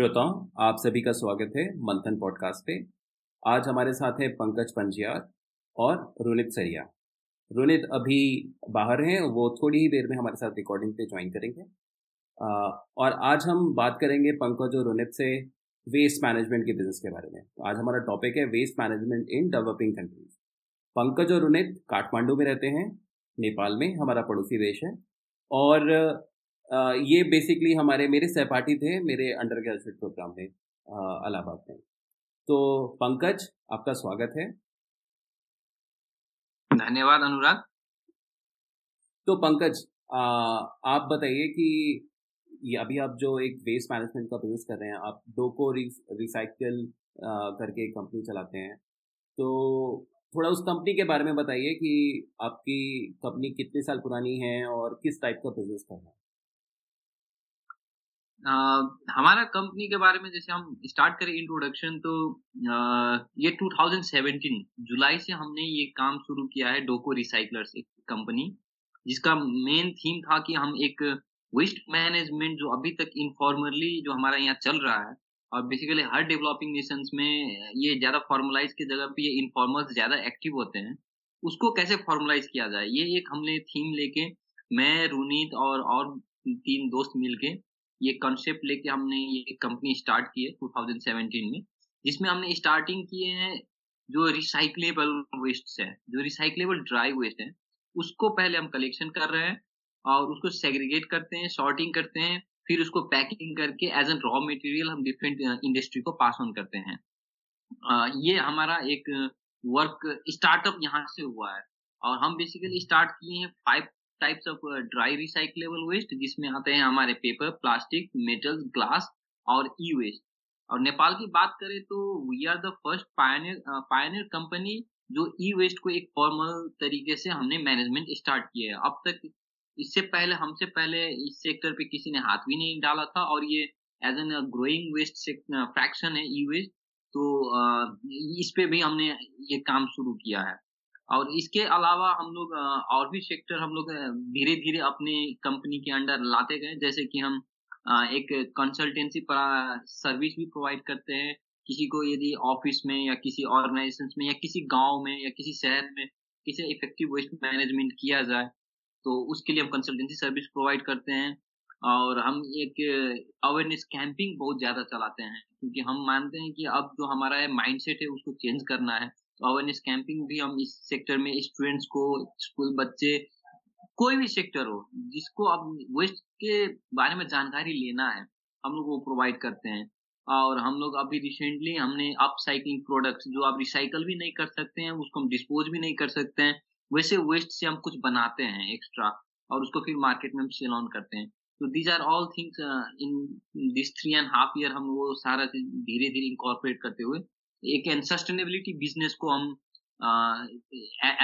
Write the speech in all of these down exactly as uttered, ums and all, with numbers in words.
श्रोताओं, आप सभी का स्वागत है मंथन पॉडकास्ट पे। आज हमारे साथ है पंकज पंजियार और रुनित सरिया। रुनित अभी बाहर हैं, वो थोड़ी ही देर में हमारे साथ रिकॉर्डिंग पे ज्वाइन करेंगे। और आज हम बात करेंगे पंकज और रुनित से वेस्ट मैनेजमेंट के बिजनेस के बारे में। आज हमारा टॉपिक है waste management in developing countries. Pankaj और रुनित काठमांडू में रहते हैं, नेपाल में, हमारा पड़ोसी देश है। और Uh, ये बेसिकली हमारे मेरे सहपाठी थे मेरे अंडर ग्रेजुएट प्रोग्राम में इलाहाबाद में। तो पंकज, आपका स्वागत है। धन्यवाद अनुराग। तो पंकज, आ, आप बताइए कि ये अभी आप जो एक वेस्ट मैनेजमेंट का बिजनेस कर रहे हैं, आप डोको रिसाइकल करके एक कंपनी चलाते हैं, तो थोड़ा उस कंपनी के बारे में बताइए कि आपकी कंपनी कितने साल पुरानी है और किस टाइप का बिजनेस कर रहे हैं। Uh, हमारा कंपनी के बारे में जैसे हम स्टार्ट करें इंट्रोडक्शन, तो uh, ये दो हज़ार सत्रह जुलाई से हमने ये काम शुरू किया है डोको रिसाइकलर से कंपनी, जिसका मेन थीम था कि हम एक वेस्ट मैनेजमेंट जो अभी तक इनफॉर्मली जो हमारा यहाँ चल रहा है, और बेसिकली हर डेवलपिंग नेशंस में ये ज़्यादा फॉर्मलाइज की जगह पे ये इनफॉर्मल्स ज़्यादा एक्टिव होते हैं, उसको कैसे फॉर्मलाइज किया जाए, ये एक हमने थीम लेके मैं, रुनीत और, और तीन दोस्त मिल के ये कॉन्सेप्ट लेके हमने ये कंपनी स्टार्ट की है दो हज़ार सत्रह में, जिसमें हमने स्टार्टिंग किए हैं जो रिसाइक्लेबल वेस्ट है, जो रिसाइक्लेबल ड्राई वेस्ट है, उसको पहले हम कलेक्शन कर रहे हैं और उसको सेग्रीगेट करते हैं, सॉर्टिंग करते हैं, फिर उसको पैकिंग करके एज एन रॉ मटेरियल हम डिफरेंट इंडस्ट्री को पास ऑन करते हैं। ये हमारा एक वर्क स्टार्टअप यहाँ से हुआ है, और हम बेसिकली स्टार्ट किए हैं five types of dry recyclable waste, जिसमें आते हैं हमारे पेपर, प्लास्टिक, मेटल्स, ग्लास और ई वेस्ट। और नेपाल की बात करें तो we are the first pioneer pioneer company जो ई वेस्ट को एक फॉर्मल तरीके से हमने मैनेजमेंट स्टार्ट किया है। अब तक इससे पहले, हमसे पहले इस सेक्टर पे किसी ने हाथ भी नहीं डाला था, और ये as an growing waste fraction है ई वेस्ट, तो इस पे भी हमने ये काम शुरू किया है। और इसके अलावा हम लोग और भी सेक्टर हम लोग धीरे धीरे अपने कंपनी के अंडर लाते गए, जैसे कि हम एक कंसल्टेंसी पर सर्विस भी प्रोवाइड करते हैं। किसी को यदि ऑफिस में या किसी ऑर्गेनाइजेशन में या किसी गांव में या किसी शहर में किसी इफेक्टिव वेस्ट मैनेजमेंट किया जाए, तो उसके लिए हम कंसल्टेंसी सर्विस प्रोवाइड करते हैं। और हम एक अवेयरनेस कैंपिंग बहुत ज़्यादा चलाते हैं, क्योंकि हम मानते हैं कि अब जो हमारा माइंडसेट है उसको चेंज करना है। अवेयरनेस कैंपिंग भी हम इस सेक्टर में स्टूडेंट्स को, स्कूल बच्चे, कोई भी सेक्टर हो जिसको अब वेस्ट के बारे में जानकारी लेना है, हम लोग वो प्रोवाइड करते हैं। और हम लोग अभी रिसेंटली हमने अपसाइक्लिंग प्रोडक्ट्स, जो आप रिसाइकल भी नहीं कर सकते हैं, उसको हम डिस्पोज भी नहीं कर सकते हैं, वैसे वेस्ट से हम कुछ बनाते हैं एक्स्ट्रा, और उसको फिर मार्केट में हम सेल ऑन करते हैं। तो these are all things in this three and half year हम वो सारा धीरे धीरे इनकॉर्पोरेट करते हुए एक सस्टेनेबिलिटी बिजनेस को हम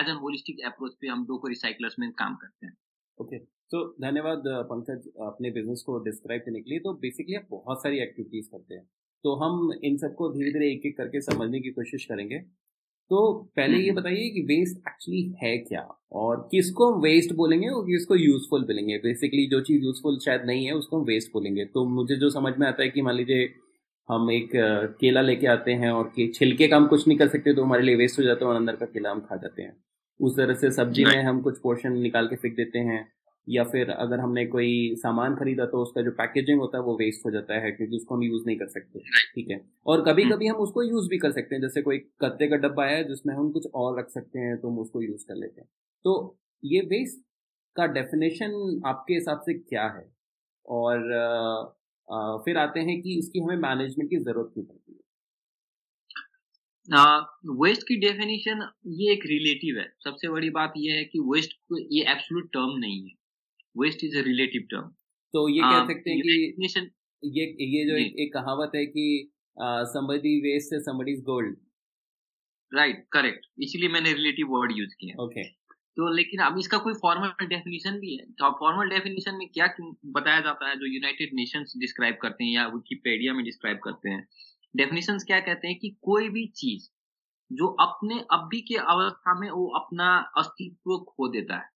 एज एन होलिस्टिक अप्रोच पे हम डोको रिसाइकलर्स में काम करते हैं। ओके, तो धन्यवाद पंकज अपने बिजनेस को डिस्क्राइब करने के लिए। तो बेसिकली आप बहुत सारी एक्टिविटीज करते हैं, तो हम इन सबको धीरे धीरे एक एक करके समझने की कोशिश करेंगे। तो पहले ये बताइए कि वेस्ट एक्चुअली है क्या, और किसको वेस्ट बोलेंगे और किसको यूजफुल बोलेंगे। बेसिकली जो चीज़ यूजफुल शायद नहीं है उसको हम वेस्ट बोलेंगे। तो मुझे जो समझ में आता है कि मान लीजिए हम एक केला लेके आते हैं और के छिलके का हम कुछ नहीं कर सकते, तो हमारे लिए वेस्ट हो जाता है और अंदर का केला हम खा जाते हैं। उस तरह से सब्जी में हम कुछ पोर्शन निकाल के फेंक देते हैं, या फिर अगर हमने कोई सामान खरीदा तो उसका जो पैकेजिंग होता है वो वेस्ट हो जाता है, क्योंकि उसको हम यूज़ नहीं कर सकते। ठीक है, और कभी कभी हम उसको यूज़ भी कर सकते हैं, जैसे कोई कत्ते का डब्बा है जिसमें हम कुछ और रख सकते हैं तो हम उसको यूज़ कर लेते हैं। तो ये वेस्ट का डेफिनेशन आपके हिसाब से क्या है, और Uh, फिर आते हैं कि इसकी हमें मैनेजमेंट की जरूरत क्यों पड़ती है। वेस्ट की डेफिनेशन ये एक रिलेटिव है। सबसे बड़ी बात ये है कि वेस्ट ये एब्सोल्यूट टर्म नहीं है, waste is a relative term. तो ये uh, कह सकते हैं कि definition... ये ये जो एक, एक कहावत है कि somebody waste is somebody's gold, right, correct, इसीलिए मैंने रिलेटिव वर्ड यूज किया। Okay okay. तो लेकिन अब इसका कोई फॉर्मल डेफिनेशन भी है, तो फॉर्मल डेफिनेशन में क्या बताया जाता है, जो यूनाइटेड नेशंस डिस्क्राइब करते हैं या विकिपीडिया में डिस्क्राइब करते हैं, डेफिनेशंस क्या कहते हैं कि कोई भी चीज जो अपने अभी के अवस्था में वो अपना अस्तित्व खो देता है,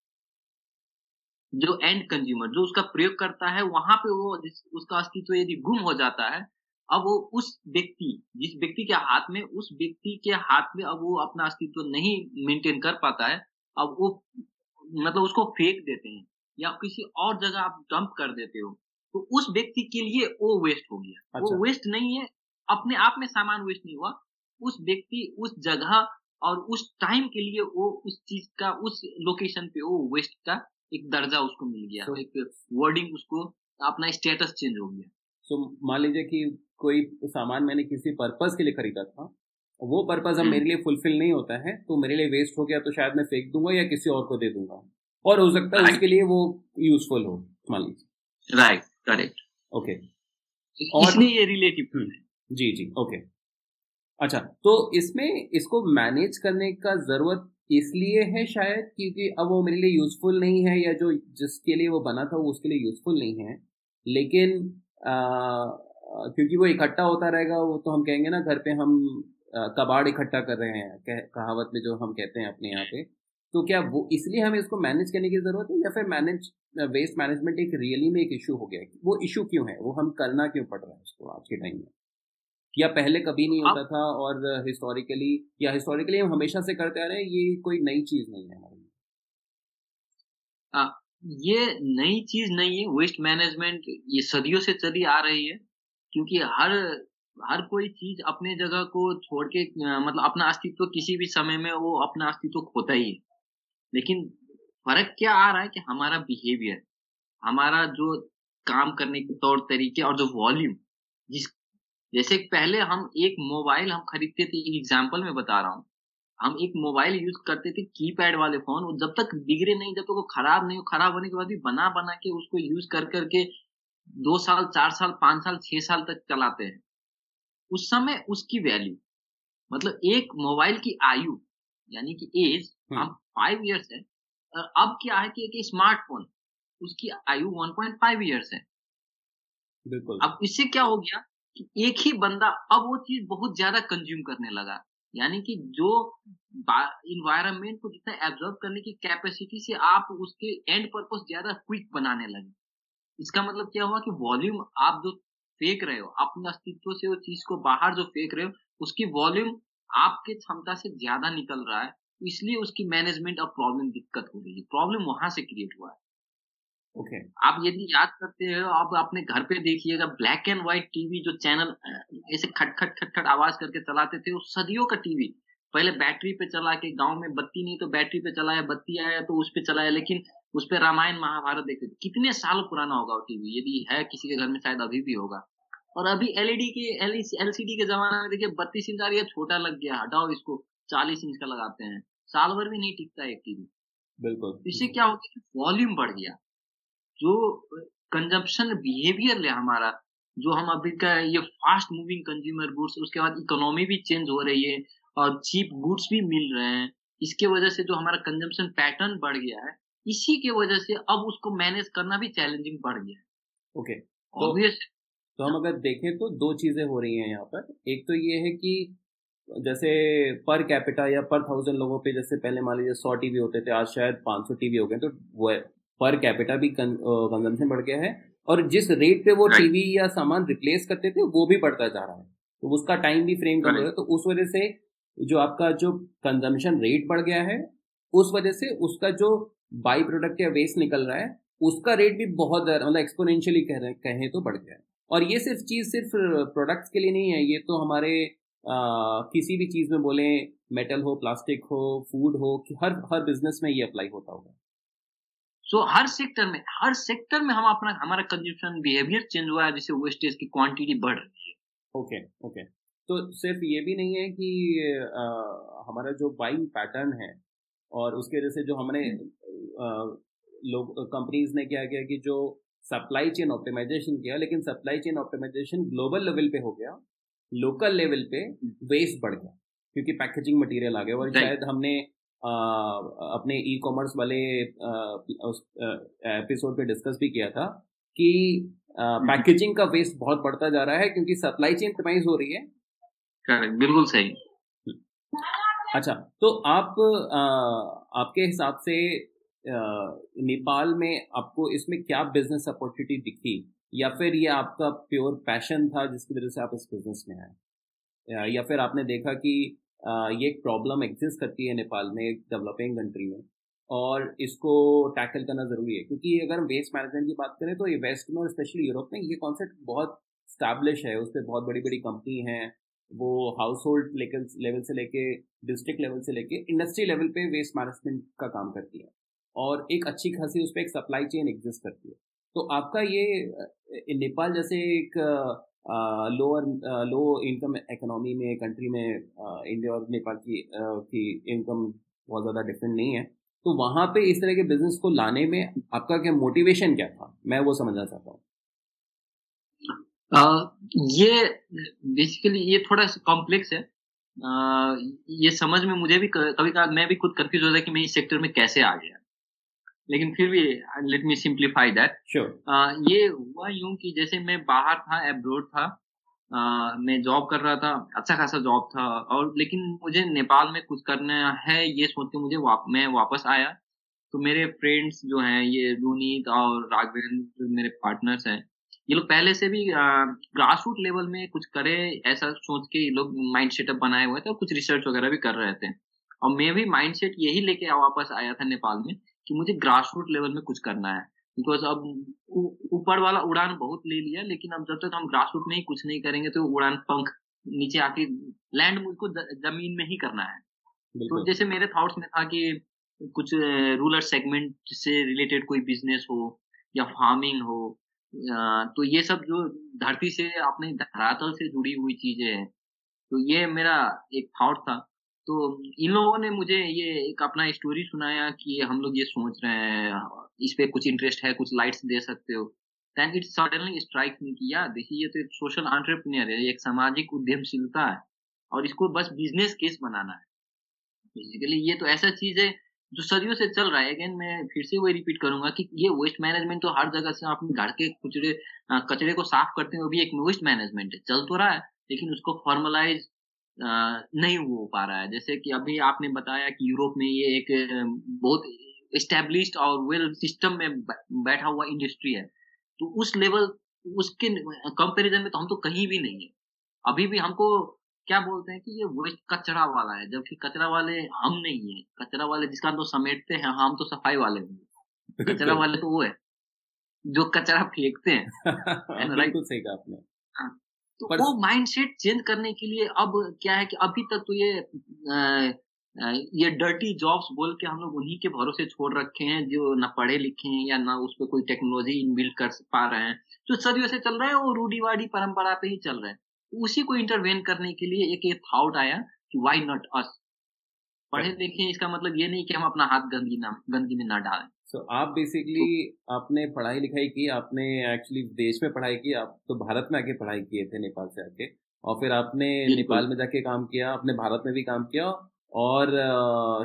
जो एंड कंज्यूमर जो उसका प्रयोग करता है वहां पे वो उसका अस्तित्व यदि गुम हो जाता है, अब वो उस व्यक्ति जिस व्यक्ति के हाथ में उस व्यक्ति के हाथ में अब वो अपना अस्तित्व नहीं मेंटेन कर पाता है, अब वो मतलब उसको फेंक देते हैं या किसी और जगह आप डंप कर देते हो, तो उस व्यक्ति के लिए वो वेस्ट हो गया। अच्छा। वो वेस्ट नहीं है, अपने आप में सामान वेस्ट नहीं हुआ, उस व्यक्ति उस जगह और उस टाइम के लिए वो उस चीज का उस लोकेशन पे वो वेस्ट का एक दर्जा उसको मिल गया, so, एक वर्डिंग उसको अपना स्टेटस चेंज हो गया। सो so, मान लीजिए कि कोई सामान मैंने किसी पर्पस के लिए खरीदा था, वो पर्पस अब मेरे लिए फुलफिल नहीं होता है तो मेरे लिए वेस्ट हो गया, तो शायद मैं फेंक दूंगा या किसी और को दे दूंगा, और हो सकता है उसके लिए वो यूजफुल हो, मान लीजिए। राइट, करेक्ट, ओके, इसलिए ये रिलेटिव है। जी जी, ओके, अच्छा, तो इसमें इसको मैनेज करने का जरूरत इसलिए है शायद क्योंकि अब वो मेरे लिए यूजफुल नहीं है, या जो जिसके लिए वो बना था वो उसके लिए यूजफुल नहीं है, लेकिन आ, क्योंकि वो इकट्ठा होता रहेगा, वो तो हम कहेंगे ना घर पे हम आ, कबाड़ इकट्ठा कर रहे हैं, कह, कहावत में जो हम कहते हैं अपने यहाँ पे, तो क्या वो इसलिए हमें इसको मैनेज करने की जरूरत है, या फिर मैनेज वेस्ट मैनेजमेंट एक रियली में एक इशू हो गया, वो इशू क्यों है, वो हम करना क्यों पड़ रहा है उसको आज के टाइम में, या पहले कभी नहीं होता था और हिस्टोरिकली या हिस्टोरिकली हम हमेशा से करते आ रहे हैं, ये कोई नई चीज नहीं है हमारे लिए। आ, ये नई चीज नहीं है, वेस्ट मैनेजमेंट ये सदियों से चली आ रही है, क्योंकि हर हर कोई चीज अपने जगह को छोड़ के मतलब अपना अस्तित्व किसी भी समय में वो अपना अस्तित्व खोता ही है, लेकिन फर्क क्या आ रहा है कि हमारा बिहेवियर, हमारा जो काम करने के तौर तरीके और जो वॉल्यूम, जिस जैसे पहले हम एक मोबाइल हम खरीदते थे, एग्जाम्पल में बता रहा हूँ, हम एक मोबाइल यूज करते थे कीपैड वाले फोन, और जब तक बिगड़े नहीं, जब तक वो खराब नहीं हो, खराब होने के बाद भी बना बना के उसको यूज कर करके दो साल चार साल पांच साल छह साल तक चलाते हैं। उस समय उसकी वैल्यू मतलब एक मोबाइल की आयु यानी कि एज हम फाइव ईयर्स है, और अब क्या है कि एक स्मार्टफोन उसकी आयु वन पॉइंट फाइव ईयर्स है। बिल्कुल। अब इससे क्या हो गया, एक ही बंदा अब वो चीज बहुत ज्यादा कंज्यूम करने लगा, यानी कि जो इन्वायरमेंट को जितना एब्जॉर्ब करने की कैपेसिटी से आप उसके एंड पर्पस ज्यादा क्विक बनाने लगे। इसका मतलब क्या हुआ कि वॉल्यूम आप जो फेंक रहे हो, अपने अस्तित्व से वो चीज को बाहर जो फेंक रहे हो, उसकी वॉल्यूम आपके क्षमता से ज्यादा निकल रहा है, इसलिए उसकी मैनेजमेंट अब प्रॉब्लम दिक्कत हो रही है। प्रॉब्लम वहां से क्रिएट हुआ है। Okay. आप यदि याद करते हो, आप अपने घर पे देखिएगा, ब्लैक एंड व्हाइट टीवी जो चैनल ऐसे खटखट खटखट आवाज करके चलाते थे, वो सदियों का टीवी पहले बैटरी पे चला के, गांव में बत्ती नहीं तो बैटरी पे चलाया, बत्ती आया तो उस पे चलाया, लेकिन उस पे रामायण महाभारत देखते थे। कितने साल पुराना होगा वो टीवी, यदि है किसी के घर में, शायद अभी भी होगा। और अभी एलईडी के एलसीडी के जमाने में देखिए, बत्तीस इंच आ रही है, छोटा लग गया, हटाओ इसको, चालीस इंच का लगाते हैं, साल भर भी नहीं टिकता एक टीवी। बिल्कुल। इससे क्या हो गया, वॉल्यूम बढ़ गया, जो कंजम्पशन बिहेवियर है हमारा, जो हम अभी का ये फास्ट मूविंग कंज्यूमर गुड्स, उसके बाद इकोनॉमी भी चेंज हो रही है और चीप गुड्स भी मिल रहे हैं, इसके वजह से जो हमारा कंजम्पशन पैटर्न बढ़ गया है, इसी के वजह से अब उसको मैनेज करना भी चैलेंजिंग बढ़ गया है। Okay, okay. तो, तो हम अगर देखें तो दो चीजें हो रही हैं यहाँ पर। एक तो ये है कि जैसे पर कैपिटा या पर थाउजेंड लोगों पे, जैसे पहले मान लीजिए सौ टीवी होते थे, आज शायद पाँच सौ टीवी हो गए, तो पर कैपिटा भी कंजम्पशन बढ़ गया है, और जिस रेट पे वो टीवी या सामान रिप्लेस करते थे वो भी बढ़ता जा रहा है, तो उसका टाइम भी फ्रेम कर रहा है, तो उस वजह से जो आपका जो कंजम्पशन रेट बढ़ गया है, उस वजह से उसका जो बाई प्रोडक्ट या वेस्ट निकल रहा है, उसका रेट भी बहुत मतलब एक्सपोनेंशियली कह रहे कहें तो बढ़ गया है। और ये सिर्फ चीज़ सिर्फ प्रोडक्ट्स के लिए नहीं है, ये तो हमारे आ, किसी भी चीज़ में बोले, मेटल हो, प्लास्टिक हो, फूड हो, हर हर बिजनेस में ये अप्लाई होता होगा। सो so, हर सेक्टर में हर सेक्टर में हम अपना हमारा कंज्यूमशन बिहेवियर चेंज हुआ है, जिससे वेस्टेज की क्वांटिटी बढ़ रही है। ओके ओके, तो सिर्फ ये भी नहीं है कि आ, हमारा जो बाइंग पैटर्न है, और उसके वजह से जो हमने आ, लोग कंपनीज ने क्या किया कि जो सप्लाई चेन ऑप्टिमाइजेशन किया, लेकिन supply chain optimization global level पे हो गया, लोकल लेवल पे वेस्ट बढ़ गया क्योंकि पैकेजिंग मटीरियल आ गया, और शायद हमने आ, अपने ई कॉमर्स वाले आ, उस आ, एपिसोड पे डिस्कस भी किया था कि पैकेजिंग का वेस्ट बहुत बढ़ता जा रहा है क्योंकि सप्लाई चेन ऑप्टिमाइज हो रही है। करेक्ट, बिल्कुल सही। अच्छा, तो आप आ, आपके हिसाब से नेपाल में आपको इसमें क्या बिजनेस अपॉर्चुनिटी दिखी, या फिर ये आपका प्योर पैशन था जिसकी वजह से आप इस बिजनेस में आए, या फिर आपने देखा कि ये एक प्रॉब्लम एग्जिस्ट करती है नेपाल में, एक डेवलपिंग कंट्री में, और इसको टैकल करना ज़रूरी है? क्योंकि अगर वेस्ट मैनेजमेंट की बात करें तो ये वेस्ट में और स्पेशली यूरोप में ये कॉन्सेप्ट बहुत स्टैब्लिश है, उस पर बहुत बड़ी बड़ी कंपनी हैं, वो हाउस होल्ड लेवल से लेके डिस्ट्रिक्ट लेवल से लेके इंडस्ट्री लेवल पे वेस्ट मैनेजमेंट का काम करती है, और एक अच्छी खासी उस पर एक सप्लाई चेन एग्जिस्ट करती है। तो आपका ये नेपाल जैसे एक लोअर लो इनकम इकोनॉमी में कंट्री में, इंडिया और नेपाल की की इनकम बहुत ज़्यादा डिफरेंट नहीं है, तो वहाँ पे इस तरह के बिजनेस को लाने में आपका क्या मोटिवेशन क्या था, मैं वो समझना चाहता हूँ। Uh, ये बेसिकली ये थोड़ा कॉम्प्लेक्स है, uh, ये समझ में मुझे भी कभी कभी मैं भी खुद कंफ्यूज होता कि मैं इस सेक्टर में कैसे आ गया, लेकिन फिर भी let me simplify that. Sure. ये हुआ यूं कि जैसे मैं बाहर था, एब्रोड था, uh, मैं जॉब कर रहा था, अच्छा खासा जॉब था, और लेकिन मुझे नेपाल में कुछ करना है ये सोच के मुझे वाप, मैं वापस आया। तो मेरे फ्रेंड्स जो हैं, ये रोनित और राघवेंद्र मेरे पार्टनर्स हैं, ये लोग पहले से भी ग्रास रूट लेवल में कुछ करे ऐसा सोच के ये लोग माइंड सेटअप बनाए हुए थे और कुछ रिसर्च वगैरह भी कर रहे थे, और मैं भी माइंड सेट यही लेके वापस आया था नेपाल में कि मुझे ग्रास रूट लेवल में कुछ करना है, बिकॉज अब ऊपर वाला उड़ान बहुत ले लिया, लेकिन अब जब तक हम ग्रास रूट में ही कुछ नहीं करेंगे तो उड़ान पंख नीचे आके लैंड मुझको जमीन में ही करना है। तो जैसे मेरे थॉट्स में था कि कुछ रूरल सेगमेंट से रिलेटेड कोई बिजनेस हो या फार्मिंग हो, तो ये सब जो धरती से अपने धरातल से जुड़ी हुई चीजें हैं, तो ये मेरा एक थॉट था। तो इन लोगों ने मुझे ये एक अपना स्टोरी सुनाया कि हम लोग ये सोच रहे हैं, इस पे कुछ इंटरेस्ट है, कुछ लाइट्स दे सकते हो। Then it suddenly strike me किया, देखिए ये तो एक सोशल एंटरप्रेन्योर है, एक सामाजिक उद्यमशीलता है, और इसको बस बिजनेस केस बनाना है। बेसिकली ये तो ऐसा चीज है जो सदियों से चल रहा है। अगेन मैं फिर से वही रिपीट करूंगा कि ये वेस्ट मैनेजमेंट तो हर जगह से अपने घर के कचरे कचरे को साफ करते हुए भी एक वेस्ट मैनेजमेंट है, चल तो रहा है लेकिन उसको फॉर्मलाइज नहीं हो पा रहा है। जैसे कि अभी आपने बताया कि यूरोप में ये एक बहुत एस्टेब्लिश्ड और वेल सिस्टम में बैठा हुआ इंडस्ट्री है, तो उस लेवल उसके कंपेरिजन में तो हम तो कहीं भी नहीं है। अभी भी हमको क्या बोलते हैं कि ये वेस्ट कचरा वाला है, जबकि कचरा वाले हम नहीं है, कचरा वाले जिसका तो समेटते हैं, हम तो सफाई वाले होंगे, कचरा वाले तो वो है जो कचरा फेंकते हैं। राइट, तो सही कहा आपने। तो वो माइंडसेट चेंज करने के लिए अब क्या है कि अभी तक तो ये आ, आ, ये डर्टी जॉब्स बोल के हम लोग उन्हीं के भरोसे छोड़ रखे हैं जो ना पढ़े लिखे हैं या ना उस पर कोई टेक्नोलॉजी इनबिल्ड कर पा रहे हैं, जो सदियों से चल रहा है वो रूढ़िवादी परंपरा पे ही चल रहा है। उसी को इंटरवेन करने के लिए एक ये थॉट आया कि वाई नॉट अस, पढ़े लिखे, इसका मतलब ये नहीं कि हम अपना हाथ गंदगी ना गंदगी में ना डालें। सो so, आप बेसिकली so, आपने पढ़ाई लिखाई की, आपने एक्चुअली देश में पढ़ाई की, आप तो भारत में आके पढ़ाई किए थे नेपाल से आके, और फिर आपने नेपाल में जाके काम किया, आपने भारत में भी काम किया, और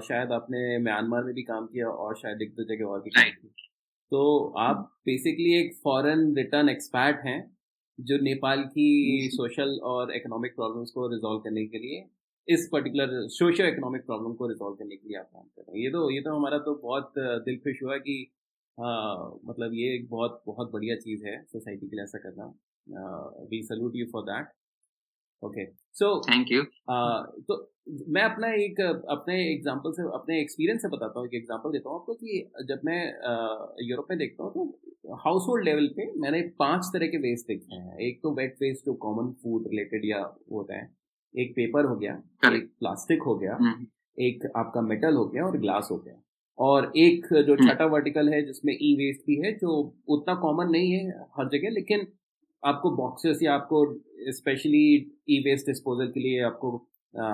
शायद आपने म्यांमार में भी काम किया, और शायद एक दो जगह और भी काम किया। तो आप बेसिकली एक फॉरेन रिटर्न एक्सपर्ट हैं जो नेपाल की सोशल और इकोनॉमिक प्रॉब्लम्स को रिजॉल्व करने के लिए, इस पर्टिकुलर सोशल इकोनॉमिक प्रॉब्लम को रिजॉल्व करने के लिए आप काम कर रहे हैं। ये तो ये तो हमारा तो बहुत दिल खुश हुआ कि हाँ, मतलब ये एक बहुत बहुत बढ़िया चीज़ है सोसाइटी के लिए ऐसा करना। We salute you for that. Okay, so thank you. तो मैं अपना एक अपने एग्जाम्पल से, अपने एक्सपीरियंस से बताता हूँ, एक एग्जाम्पल देता हूँ आपको कि जब मैं यूरोप में देखता हूँ तो हाउस होल्ड लेवल पे मैंने पांच तरह के वेस्ट देखे हैं। एक तो वेट वेस्ट जो कॉमन फूड रिलेटेड या होता है, एक पेपर हो गया, एक प्लास्टिक हो गया, एक आपका मेटल हो गया और ग्लास हो गया, और एक जो छठा वर्टिकल है जिसमें ई वेस्ट भी है जो उतना कॉमन नहीं है हर जगह, लेकिन आपको बॉक्सेस या आपको स्पेशली ई वेस्ट डिस्पोजल के लिए आपको आ,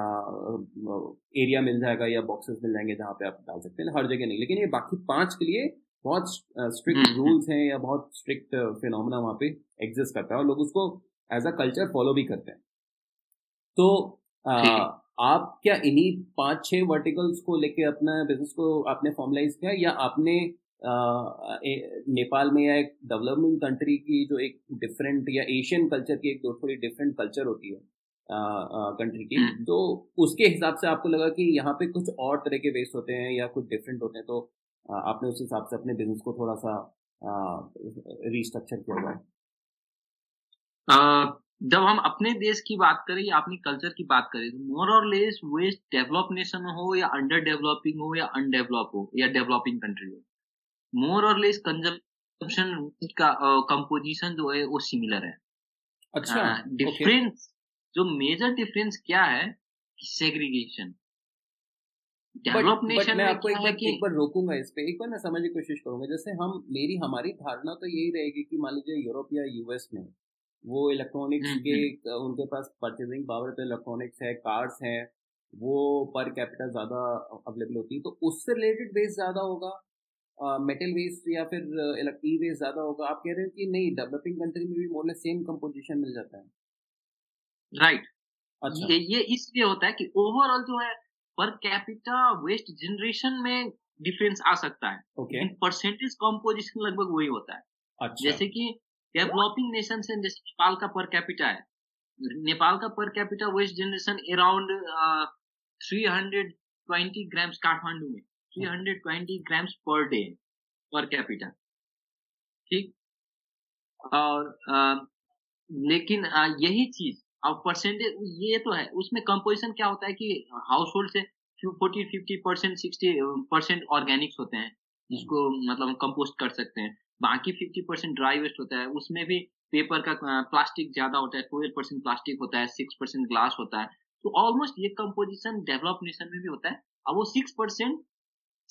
एरिया मिल जाएगा या बॉक्सेस मिल जाएंगे जहाँ पे आप डाल सकते हैं, हर जगह नहीं। लेकिन ये बाकी पांच के लिए बहुत स्ट्रिक्ट रूल्स हैं या बहुत स्ट्रिक्ट फिनोमेना वहाँ पे एग्जिस्ट करता है, और लोग उसको एज अ कल्चर फॉलो भी करते हैं। तो आ, आप क्या इन्हीं पांच छह वर्टिकल्स को लेके अपना बिजनेस को आपने फॉर्मलाइज किया, या आपने आ, ए, नेपाल में या एक डेवलपिंग कंट्री की जो एक डिफरेंट या एशियन कल्चर की एक दो थोड़ी डिफरेंट कल्चर होती है कंट्री की, तो उसके हिसाब से आपको लगा कि यहाँ पे कुछ और तरह के वेस्ट होते हैं या कुछ डिफरेंट होते हैं, तो आपने उस हिसाब से अपने बिजनेस को थोड़ा सा रीस्ट्रक्चर किया हुआ? जब हम अपने देश की बात करें या अपने कल्चर की बात करें, मोर और लेस वेस्ट डेवलप नेशन हो या अंडर डेवलपिंग हो या अनडेवलप हो या डेवलपिंग कंट्री हो, मोर और लेस कंजम्पशन का कंपोजिशन uh, जो है वो सिमिलर है। अच्छा, डिफरेंस uh, okay. जो मेजर डिफरेंस क्या है? सेग्रीगेशन। डेवलप नेशन में आपको एक, कि... एक बार रोकूंगा इस पे, एक बार मैं समझने की कोशिश करूंगा। जैसे हम मेरी हमारी धारणा तो यही रहेगी कि मान लीजिए यूरोप या यूएस में वो इलेक्ट्रॉनिक्स के उनके पास परचेजिंग पावर तो इलेक्ट्रॉनिक्स है, कार्स हैं, वो पर कैपिटल ज़्यादा अवेलेबल होती है, तो उससे रिलेटेड वेस्ट ज़्यादा होगा, मेटल वेस्ट या फिर ई वेस्ट ज़्यादा होगा। आप कह रहे हैं कि नहीं, डेवलपिंग कंट्री में भी मोरलेस सेम कंपोजिशन मिल जाता है? Right right. अच्छा, ये, ये इसलिए होता है कि ओवरऑल जो है पर कैपिटा वेस्ट जनरेशन में डिफरेंस आ सकता है। ओके, परसेंटेज कंपोजिशन लगभग वही होता है। अच्छा, जैसे कि डेवलपिंग नेशन से जैसे नेपाल का पर कैपिटा है, नेपाल का per capita waste generation around three hundred twenty grams, Kathmandu में three hundred twenty grams per day per capita, ठीक। और uh, लेकिन uh, यही चीज अब परसेंटेज ये तो है, उसमें कंपोजिशन क्या होता है कि हाउस होल्ड से forty fifty percent sixty percent organics होते हैं जिसको मतलब कंपोस्ट कर सकते हैं, बाकी फिफ्टी परसेंट ड्राई वेस्ट होता है। उसमें भी पेपर का प्लास्टिक ज्यादा होता है, ट्वेल्व परसेंट प्लास्टिक होता है, सिक्स परसेंट ग्लास होता है। तो ऑलमोस्ट ये कंपोजिशन डेवलप नेशन में भी होता है। अब वो six percent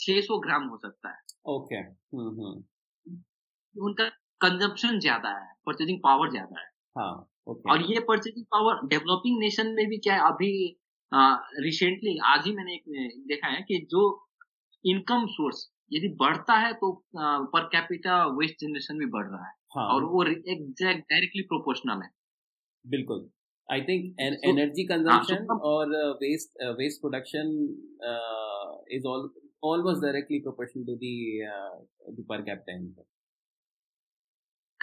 six hundred gram हो सकता है। ओके, हम्म, उनका कंजम्पशन ज्यादा है, परचेजिंग पावर ज्यादा है। हाँ, okay. और ये परचेजिंग पावर डेवलपिंग नेशन में भी क्या है, अभी रिसेंटली आज ही मैंने एक देखा है कि जो इनकम सोर्स यदि बढ़ता है तो पर कैपिटा वेस्ट जनरेशन भी बढ़ रहा है। हाँ, और वो एग्जैक्ट डायरेक्टली प्रोपोर्शनल है। बिल्कुल, आई थिंक एनर्जी कंजम्पशन और waste waste production is all almost directly proportional to the per capita income.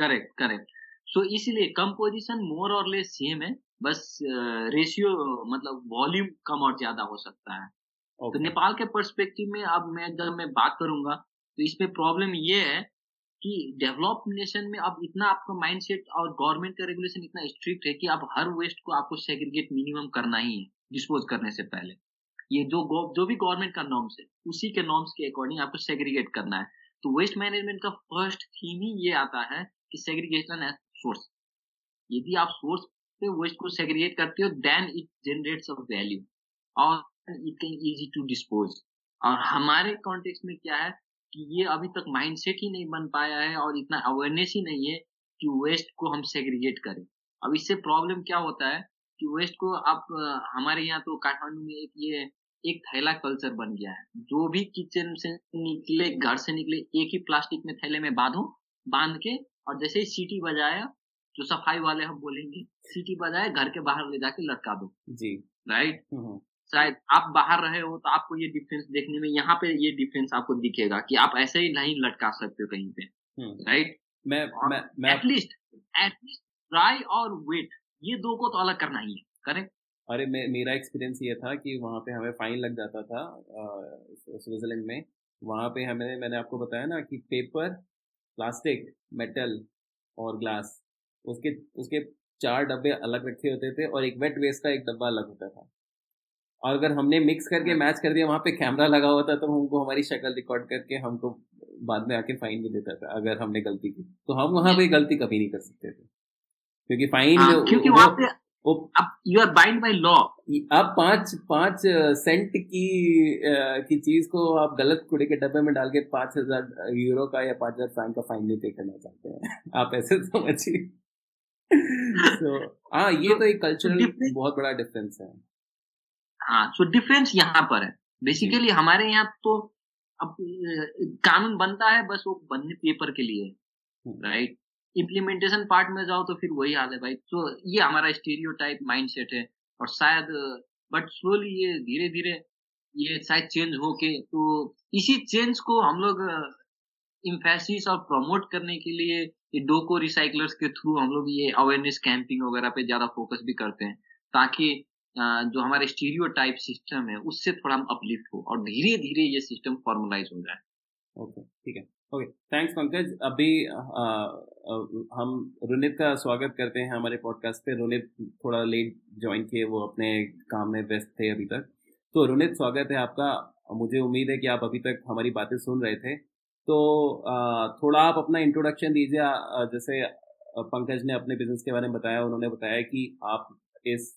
Correct correct so इसीलिए कंपोजिशन मोर और लेस सेम है, बस रेशियो uh, मतलब वॉल्यूम कम और ज्यादा हो सकता है। Okay. तो नेपाल के पर्सपेक्टिव में अब मैं जब मैं बात करूंगा तो इसमें प्रॉब्लम ये है कि डेवलप नेशन में अब इतना आपका माइंडसेट और गवर्नमेंट का रेगुलेशन इतना स्ट्रिक्ट है कि अब हर वेस्ट को आपको सेग्रीगेट मिनिमम करना ही है डिस्पोज करने से पहले। ये जो जो भी गवर्नमेंट का नॉर्म्स है उसी के नॉर्म्स के अकॉर्डिंग आपको सेग्रीगेट करना है। तो वेस्ट मैनेजमेंट का फर्स्ट थीम ही ये आता है कि सेग्रीगेशन एज सोर्स। यदि आप सोर्स पे वेस्ट को सेग्रीगेट करते हो then it generates a value और it can easy to dispose. और हमारे कॉन्टेक्स्ट में क्या है कि ये अभी तक माइंडसेट ही नहीं बन पाया है और इतना अवेयरनेस ही नहीं है कि वेस्ट को हम सेग्रीगेट करें। अब इससे प्रॉब्लम क्या होता है कि वेस्ट को आप हमारे यहाँ तो काठमांडू में एक ये एक थैला कल्चर बन गया है, जो भी किचन से निकले, घर से निकले, एक ही प्लास्टिक में थैले में बांधो, बांध के और जैसे ही सीटी बजाया, जो सफाई वाले हम बोलेंगे सीटी बजाया, घर के बाहर ले जाके लटका दो जी। राइट, शायद आप बाहर रहे हो तो आपको ये डिफरेंस देखने में, यहाँ पे ये डिफरेंस आपको दिखेगा कि आप ऐसे ही नहीं लटका सकते हो कहीं पे। राइट, मैं मैं मैं एटलीस्ट एटलीस्ट ड्राई और वेट ये दो को तो अलग करना ही है। करेक्ट। अरे मे, मेरा एक्सपीरियंस ये था कि वहाँ पे हमें फाइन लग जाता था स्विट्जरलैंड में। वहाँ पे हमें, मैंने आपको बताया ना कि पेपर, प्लास्टिक, मेटल और ग्लास, उसके उसके चार डब्बे अलग रखे होते थे और एक वेट वेस्ट का एक डब्बा अलग होता था। और अगर हमने मिक्स करके मैच कर दिया, वहाँ पे कैमरा लगा हुआ था तो हमको हमारी शक्ल रिकॉर्ड करके हमको बाद में आके फाइन भी देता था अगर हमने गलती की। तो हम वहाँ पे गलती कभी नहीं कर सकते थे क्योंकि फाइन आ, क्योंकि वहाँ पे अब you are bind by law. अब पाँच पाँच सेंट की की चीज को आप गलत कूड़े के डब्बे में डाल के पाँच हजार यूरो का या पाँच हजार फ्रैंक का फाइन नहीं पे करना चाहते हैं आप, ऐसे समझिए। तो हाँ, ये तो एक कल्चरल बहुत बड़ा डिफरेंस है। हाँ, सो डिफरेंस यहाँ पर है बेसिकली। हमारे यहाँ तो अब कानून बनता है, बस वो बनने पेपर के लिए। राइट, इम्प्लीमेंटेशन पार्ट में जाओ तो फिर वही हाल है भाई। तो ये हमारा स्टीरियोटाइप माइंडसेट है और शायद बट स्लोली ये धीरे धीरे ये शायद चेंज हो के, तो इसी चेंज को हम लोग इम्फेसिस और प्रमोट करने के लिए ये डोको रिसाइकलर्स के थ्रू हम लोग ये अवेयरनेस कैंपिंग वगैरह पे ज्यादा फोकस भी करते हैं ताकि जो हमारे स्टीरियोटाइप सिस्टम है उससे थोड़ा हम अपलिफ्ट हो और धीरे धीरे ये सिस्टम फॉर्मलाइज हो जाए। ओके ठीक है ओके थैंक्स पंकज। अभी आ, आ, हम रुनित का स्वागत करते हैं हमारे पॉडकास्ट पे। रुनित थोड़ा लेट ज्वाइन किए, वो अपने काम में व्यस्त थे अभी तक। तो रुनित स्वागत है आपका। मुझे उम्मीद है कि आप अभी तक हमारी बातें सुन रहे थे। तो आ, थोड़ा आप अपना इंट्रोडक्शन दीजिए। जैसे पंकज ने अपने बिजनेस के बारे में बताया, उन्होंने बताया कि आप इस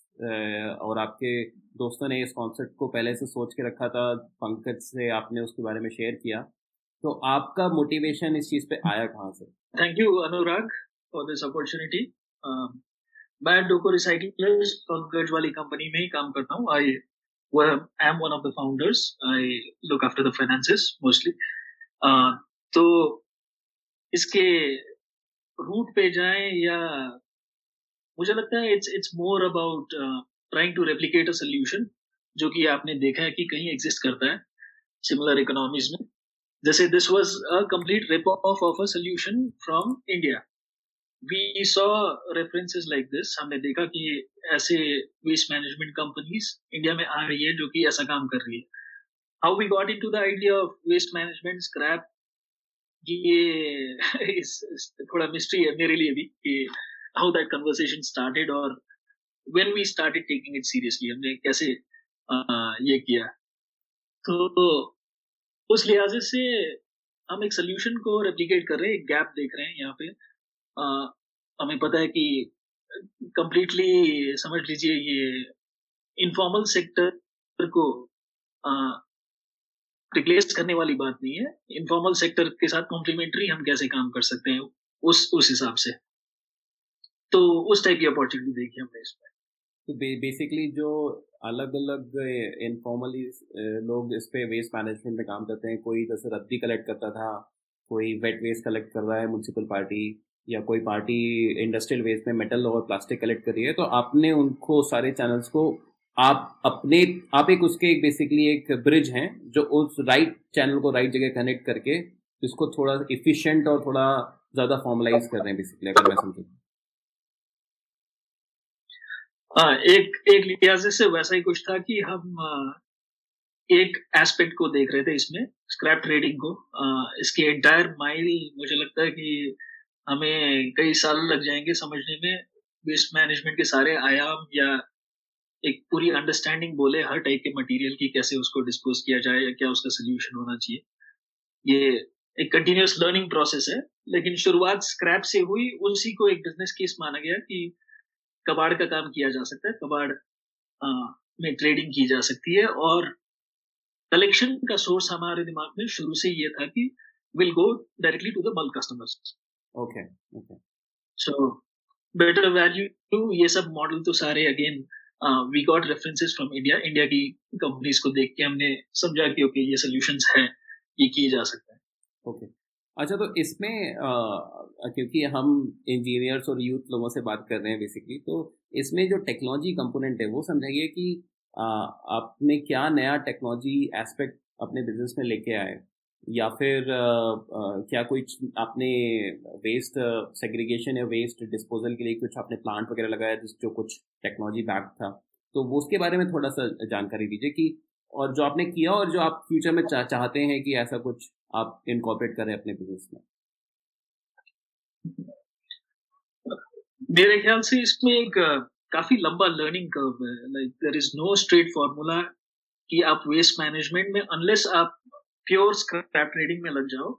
और आपके दोस्तों ने इस कॉन्सेप्ट को पहले से सोच के रखा था, पंकज से आपने उसके बारे में शेयर किया। तो आपका मोटिवेशन इस चीज़ पे आया कहाँ से? Thank you Anurag for this opportunity. मैं डोको रिसाइकलर पंकज वाली कंपनी में ही काम करता हूँ। I I am one of the founders. I look after the finances mostly. तो इसके रूट पे जाएं या मुझे लगता है it's it's more about trying to replicate a solution जो कि आपने देखा है कि कहीं एग्जिस्ट करता है सिमिलर इकोनॉमीज में। जैसे this was a complete rip off of a solution from India. We saw references like this. हमने देखा कि ऐसे वेस्ट मैनेजमेंट कंपनीज इंडिया में आ रही है जो कि ऐसा काम कर रही है। How we got into the idea of waste management scrap, ये इस थोड़ा मिस्ट्री है मेरे लिए भी कि how that conversation started or when we started taking it seriously, हमने कैसे ये किया। तो उस लिहाज से हम एक सोल्यूशन को रेप्लिकेट कर रहे हैं, एक गैप देख रहे हैं यहाँ पे। आ, हमें पता है कि कंप्लीटली समझ लीजिए ये इनफॉर्मल सेक्टर को रिप्लेस करने वाली बात नहीं है। इनफॉर्मल सेक्टर के साथ कॉम्प्लीमेंट्री हम कैसे काम कर सकते हैं उस उस हिसाब से। तो उस टाइप की अपॉर्चुनिटी देखी हमने इसमें। तो बेसिकली जो अलग अलग इनफॉर्मली लोग इस पे वेस्ट मैनेजमेंट में काम करते हैं, कोई जैसे रद्दी कलेक्ट करता था, कोई वेट वेस्ट कलेक्ट कर रहा है म्यूनसिपल पार्टी, या कोई पार्टी इंडस्ट्रियल वेस्ट में मेटल और प्लास्टिक कलेक्ट कर रही है। तो आपने उनको सारे चैनल्स को आप अपने आप एक उसके एक बेसिकली एक ब्रिज हैं जो उस राइट चैनल को राइट जगह कनेक्ट करके इसको थोड़ा इफिशियंट और थोड़ा ज़्यादा फॉर्मलाइज कर रहे हैं बेसिकली, अगर मैं समझूँ। हाँ, एक एक लिहाज से वैसा ही कुछ था कि हम एक एस्पेक्ट को देख रहे थे इसमें, स्क्रैप ट्रेडिंग को। इसके एंटायर माइल मुझे लगता है कि हमें कई साल लग जाएंगे समझने में वेस्ट मैनेजमेंट के सारे आयाम, या एक पूरी अंडरस्टैंडिंग बोले हर टाइप के मटेरियल की कैसे उसको डिस्पोज किया जाए या क्या उसका सोल्यूशन होना चाहिए। ये एक कंटिन्यूस लर्निंग प्रोसेस है, लेकिन शुरुआत स्क्रैप से हुई। उसी को एक बिजनेस केस माना गया कि कबाड़ का काम किया जा सकता है, कबाड़ आ, में ट्रेडिंग की जा सकती है। और कलेक्शन का सोर्स हमारे दिमाग में शुरू से ये था कि will go directly to the bulk customers. Okay okay so better value to, ये सब मॉडल तो सारे again we got references from India. India की कंपनीज को देख के हमने समझा कि ओके ये सोल्यूशंस हैं, ये किए जा सकता है। Okay okay. अच्छा, तो इसमें क्योंकि हम इंजीनियर्स और यूथ लोगों से बात कर रहे हैं बेसिकली, तो इसमें जो टेक्नोलॉजी कंपोनेंट है वो समझाइए कि आ, आपने क्या नया टेक्नोलॉजी एस्पेक्ट अपने बिजनेस में लेके आए, या फिर आ, आ, क्या कोई आपने वेस्ट सेग्रीगेशन या वेस्ट डिस्पोजल के लिए कुछ आपने प्लांट वगैरह लगाया जो कुछ टेक्नोलॉजी बैक था, तो वो उसके बारे में थोड़ा सा जानकारी दीजिए कि और जो आपने किया और जो आप फ्यूचर में चा, चाहते हैं कि ऐसा कुछ आप इनकॉर्पोरेट करें अपने बिजनेस में। मेरे ख्याल से इसमें एक काफी लंबा लर्निंग कर्व है। Like there is no straight formula कि आप वेस्ट मैनेजमेंट में अनलेस आप प्योर स्क्रैप ट्रेडिंग में लग जाओ,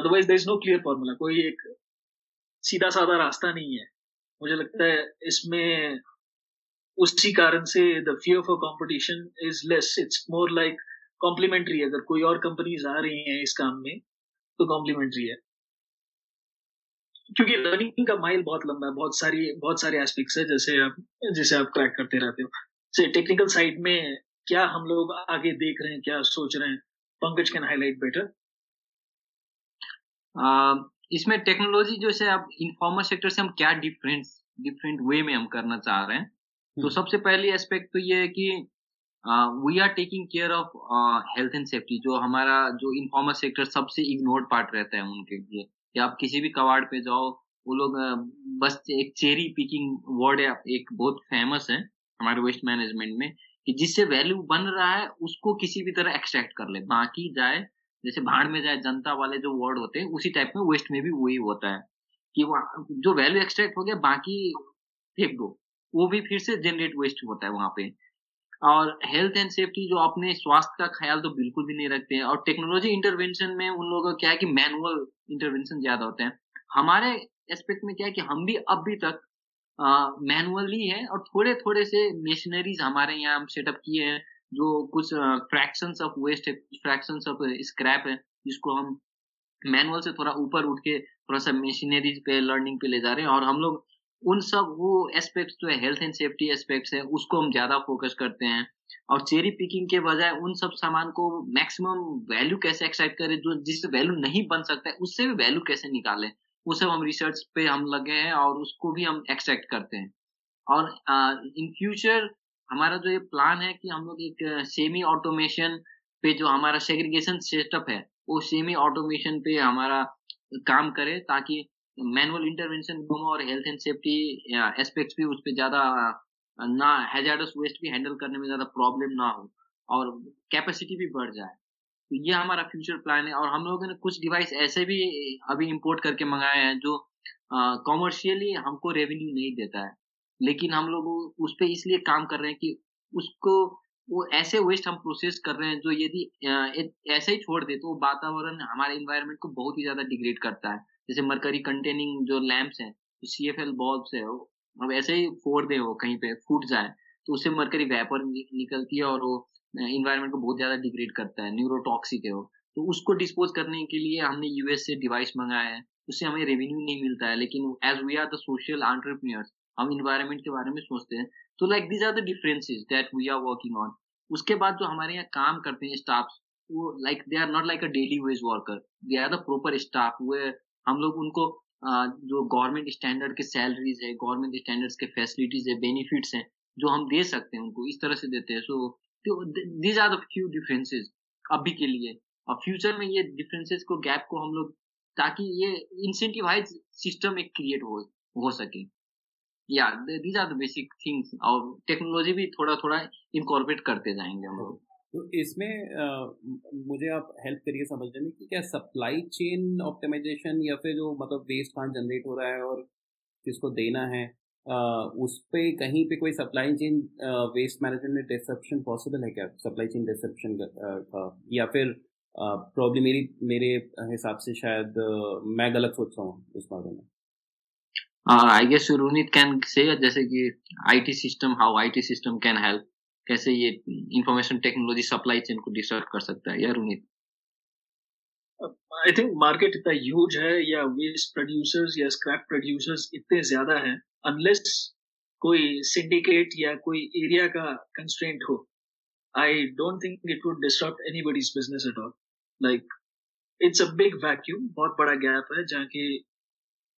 otherwise there is no clear formula. कोई एक सीधा साधा रास्ता नहीं है। मुझे लगता है इसमें उसी कारण से the fear for competition is less, it's more like complementary. अगर कोई और कंपनीज आ रही हैं इस काम में तो कॉम्प्लीमेंट्री है, क्योंकि लर्निंग का माइल बहुत लंबा है। बहुत सारी बहुत सारे एस्पेक्ट्स है जैसे आप जैसे आप क्रैक करते रहते हो। से टेक्निकल साइड में क्या हम लोग आगे देख रहे हैं, क्या सोच रहे हैं, पंकज कैन हाईलाइट बेटर। इसमें टेक्नोलॉजी जैसे आप इनफॉर्मल सेक्टर से हम क्या डिफरेंट डिफरेंट वे में हम करना चाह रहे हैं। तो सबसे पहली एस्पेक्ट तो ये है कि we are taking care of health and safety, जो हमारा जो इनफॉर्मल सेक्टर सबसे इग्नोर्ड पार्ट रहता है उनके लिए। या आप किसी भी कबाड़ पे जाओ, वो लोग uh, बस एक चेरी पिकिंग वर्ड है, एक बहुत फेमस है हमारे वेस्ट मैनेजमेंट में, कि जिससे वैल्यू बन रहा है उसको किसी भी तरह एक्सट्रैक्ट कर ले, बाकी जाए जैसे भाड़ में जाए जनता वाले जो वार्ड होते हैं उसी टाइप में वेस्ट में भी वही होता है कि जो वैल्यू एक्सट्रैक्ट हो गया बाकी फेंक दो, वो भी फिर से जनरेट वेस्ट होता है वहां पे। और हेल्थ एंड सेफ्टी जो अपने स्वास्थ्य का ख्याल तो बिल्कुल भी नहीं रखते हैं, और टेक्नोलॉजी इंटरवेंशन में उन लोगों का क्या है कि मैनुअल इंटरवेंशन ज्यादा होते हैं। हमारे एस्पेक्ट में क्या है कि हम भी अभी तक मैनुअली है और थोड़े थोड़े से मशीनरीज हमारे यहाँ हम सेटअप किए हैं जो कुछ फ्रैक्शंस ऑफ वेस्ट है, फ्रैक्शंस ऑफ स्क्रैप है, जिसको हम मैनुअल से थोड़ा ऊपर उठ के थोड़ा सा मशीनरीज पे लर्निंग पे ले जा रहे हैं। और हम लोग उन सब वो एस्पेक्ट्स जो है हेल्थ एंड सेफ्टी एस्पेक्ट्स है उसको हम ज्यादा फोकस करते हैं, और चेरी पिकिंग के बजाय उन सब सामान को मैक्सिमम वैल्यू कैसे एक्सट्रैक्ट करें, जो जिससे वैल्यू नहीं बन सकता है उससे भी वैल्यू कैसे निकालें, वो सब हम रिसर्च पे हम लगे हैं और उसको भी हम एक्सट्रैक्ट करते हैं। और इन फ्यूचर हमारा जो ये प्लान है कि हम लोग एक सेमी ऑटोमेशन पे जो हमारा सेग्रीगेशन सेटअप है वो सेमी ऑटोमेशन पे हमारा काम करे, ताकि मैनुअल इंटरवेंशन और हेल्थ एंड सेफ्टी एस्पेक्ट्स भी उस पे ज्यादा ना, हैजार्डस वेस्ट भी हैंडल करने में ज्यादा प्रॉब्लम ना हो और कैपेसिटी भी बढ़ जाए। तो ये हमारा फ्यूचर प्लान है। और हम लोगों ने कुछ डिवाइस ऐसे भी अभी इंपोर्ट करके मंगाए हैं जो कॉमर्शियली हमको रेवेन्यू नहीं देता है, लेकिन हम लोग उस पर इसलिए काम कर रहे हैं कि उसको वो ऐसे वेस्ट हम प्रोसेस कर रहे हैं जो यदि ऐसे ही छोड़ दे तो वातावरण हमारे इन्वायरमेंट को बहुत ही ज्यादा डिग्रेड करता है। जैसे मरकरी कंटेनिंग जो लैंप्स हैं, सी एफ एल बल्ब्स है, अब ऐसे ही फोड़ दे वो कहीं पे फूट जाए तो उससे मरकरी वेपर निकलती है और वो इन्वायरमेंट को बहुत ज्यादा डिग्रेड करता है, न्यूरोटॉक्सिक है वो। तो उसको डिस्पोज करने के लिए हमने यूएस से डिवाइस मंगाया है, उससे हमें रेवेन्यू नहीं मिलता है, लेकिन as we are the social entrepreneurs हम इन्वायरमेंट के बारे में सोचते हैं। तो like these are the differences that we are working on. उसके बाद जो हमारे यहाँ काम करते हैं स्टाफ, वो like they are not like a daily wage worker, they are the proper staff. वे हम लोग उनको जो गवर्नमेंट स्टैंडर्ड के सैलरीज है, गवर्नमेंट स्टैंडर्ड्स के फैसिलिटीज है, बेनिफिट्स हैं जो हम दे सकते हैं उनको, इस तरह से देते हैं। So these are the few differences अभी के लिए, और फ्यूचर में ये डिफरेंसेस को, गैप को हम लोग, ताकि ये इंसेंटिवाइज सिस्टम एक क्रिएट हो हो सके। या these are the basic things, और टेक्नोलॉजी भी थोड़ा थोड़ा इनकॉर्पोरेट करते जाएंगे हम लोग। तो इसमें आ, मुझे आप हेल्प करिए समझने में कि क्या सप्लाई चेन ऑप्टिमाइजेशन या फिर जो मतलब वेस्ट कहाँ जनरेट हो रहा है और किसको देना है, आ, उस पे कहीं पे कोई सप्लाई चेन वेस्ट मैनेजमेंट में डिसरप्शन पॉसिबल है क्या? सप्लाई चेन डिसरप्शन का, या फिर प्रॉब्लम मेरी मेरे हिसाब से शायद मैं गलत सोचता हूँ इस बारे में। आई गेस रूनित कैन से, जैसे कि IT system, how IT system can help, कैसे ये इंफॉर्मेशन टेक्नोलॉजी सप्लाई चेन को डिस्टर्ब कर सकता है, या रूनित? आई थिंक मार्केट इतना ह्यूज है, या वेस्ट प्रोड्यूसर्स या स्क्रैप प्रोड्यूसर्स इतने ज्यादा हैं, अनलेस कोई सिंडिकेट या कोई एरिया का कंस्ट्रेंट हो, I don't think it would disturb anybody's business at all. Like it's a big vacuum, बहुत बड़ा गैप है जहाँ की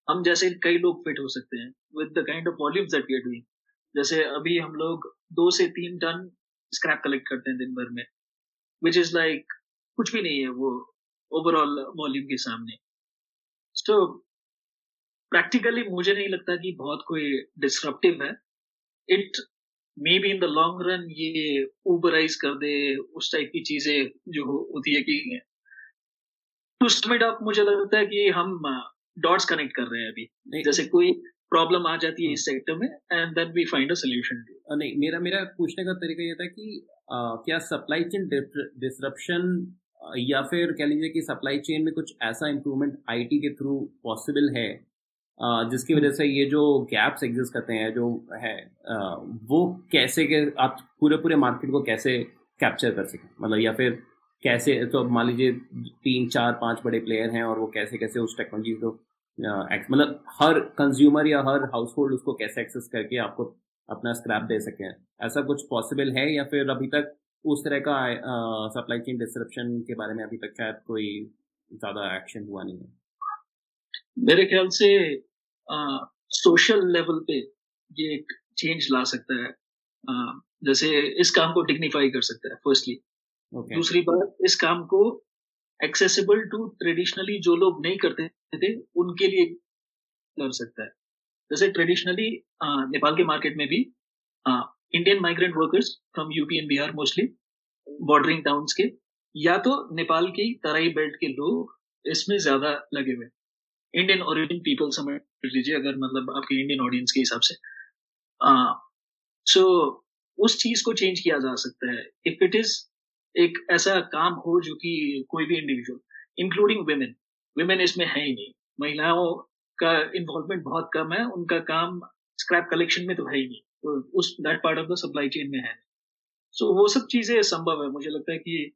हम जैसे कई लोग फिट हो सकते हैं with the kind of volumes that we are doing. जैसे अभी हम लोग दो से तीन टन स्क्रैप कलेक्ट करते हैं दिन भर में, विच इज लाइक कुछ भी नहीं है वो ओवरऑल वॉल्यूम के सामने। तो प्रैक्टिकली मुझे नहीं लगता कि बहुत कोई डिसरप्टिव है। It may be in the long run ये ऊबराइज कर दे, उस टाइप की चीजें जो होती है कि टू सम इट अप, मुझे लगता है कि हम डॉट्स कनेक्ट कर रहे हैं अभी। जैसे कोई प्रॉब्लम आ जाती है इस सेक्टर में and then we find a solution. नहीं, मेरा मेरा पूछने का तरीका ये था कि आ, क्या सप्लाई चेन डिसरप्शन या फिर कह लीजिए कि सप्लाई चेन में कुछ ऐसा इम्प्रूवमेंट आईटी के थ्रू पॉसिबल है आ, जिसकी वजह से ये जो गैप्स एग्जिस्ट करते हैं जो है आ, वो कैसे के आप पूरे पूरे मार्केट को कैसे कैप्चर कर सकें, मतलब या फिर कैसे? तो मान लीजिए तीन चार पांच बड़े प्लेयर हैं और वो कैसे कैसे उस टेक्नोलॉजी को मतलब हर कंज्यूमर या हर हाउस होल्ड उसको कैसे एक्सेस करके आपको अपना स्क्रैप दे सकें, ऐसा कुछ पॉसिबल है? या फिर अभी तक उस तरह का सप्लाई चेन डिसरप्शन के बारे में अभी तक शायद कोई ज्यादा एक्शन हुआ नहीं है। मेरे ख्याल से सोशल लेवल पे ये एक चेंज ला सकता है, आ, जैसे इस काम को डिग्निफाई कर सकता है फर्स्टली। Okay. दूसरी बात, इस काम को एक्सेसिबल टू ट्रेडिशनली जो लोग नहीं करते थे उनके लिए कर सकता है। जैसे ट्रेडिशनली नेपाल के मार्केट में भी Indian migrant workers from UP and Bihar mostly bordering towns के, या तो नेपाल की तराई बेल्ट के लोग इसमें ज्यादा लगे हुए, इंडियन ओरिजिन पीपल समझ लीजिए, अगर मतलब आपके इंडियन ऑडियंस के हिसाब से। सो उस चीज को चेंज किया जा सकता है इफ इट इज एक ऐसा काम हो जो कि कोई भी इंडिविजुअल इंक्लूडिंग वेमेन, वेमेन इसमें है ही नहीं, महिलाओं का इन्वॉल्वमेंट बहुत कम है, उनका काम स्क्रैप कलेक्शन में तो है ही नहीं, उस that part of the supply chain में है। सो so, वो सब चीजें संभव है, मुझे लगता है कि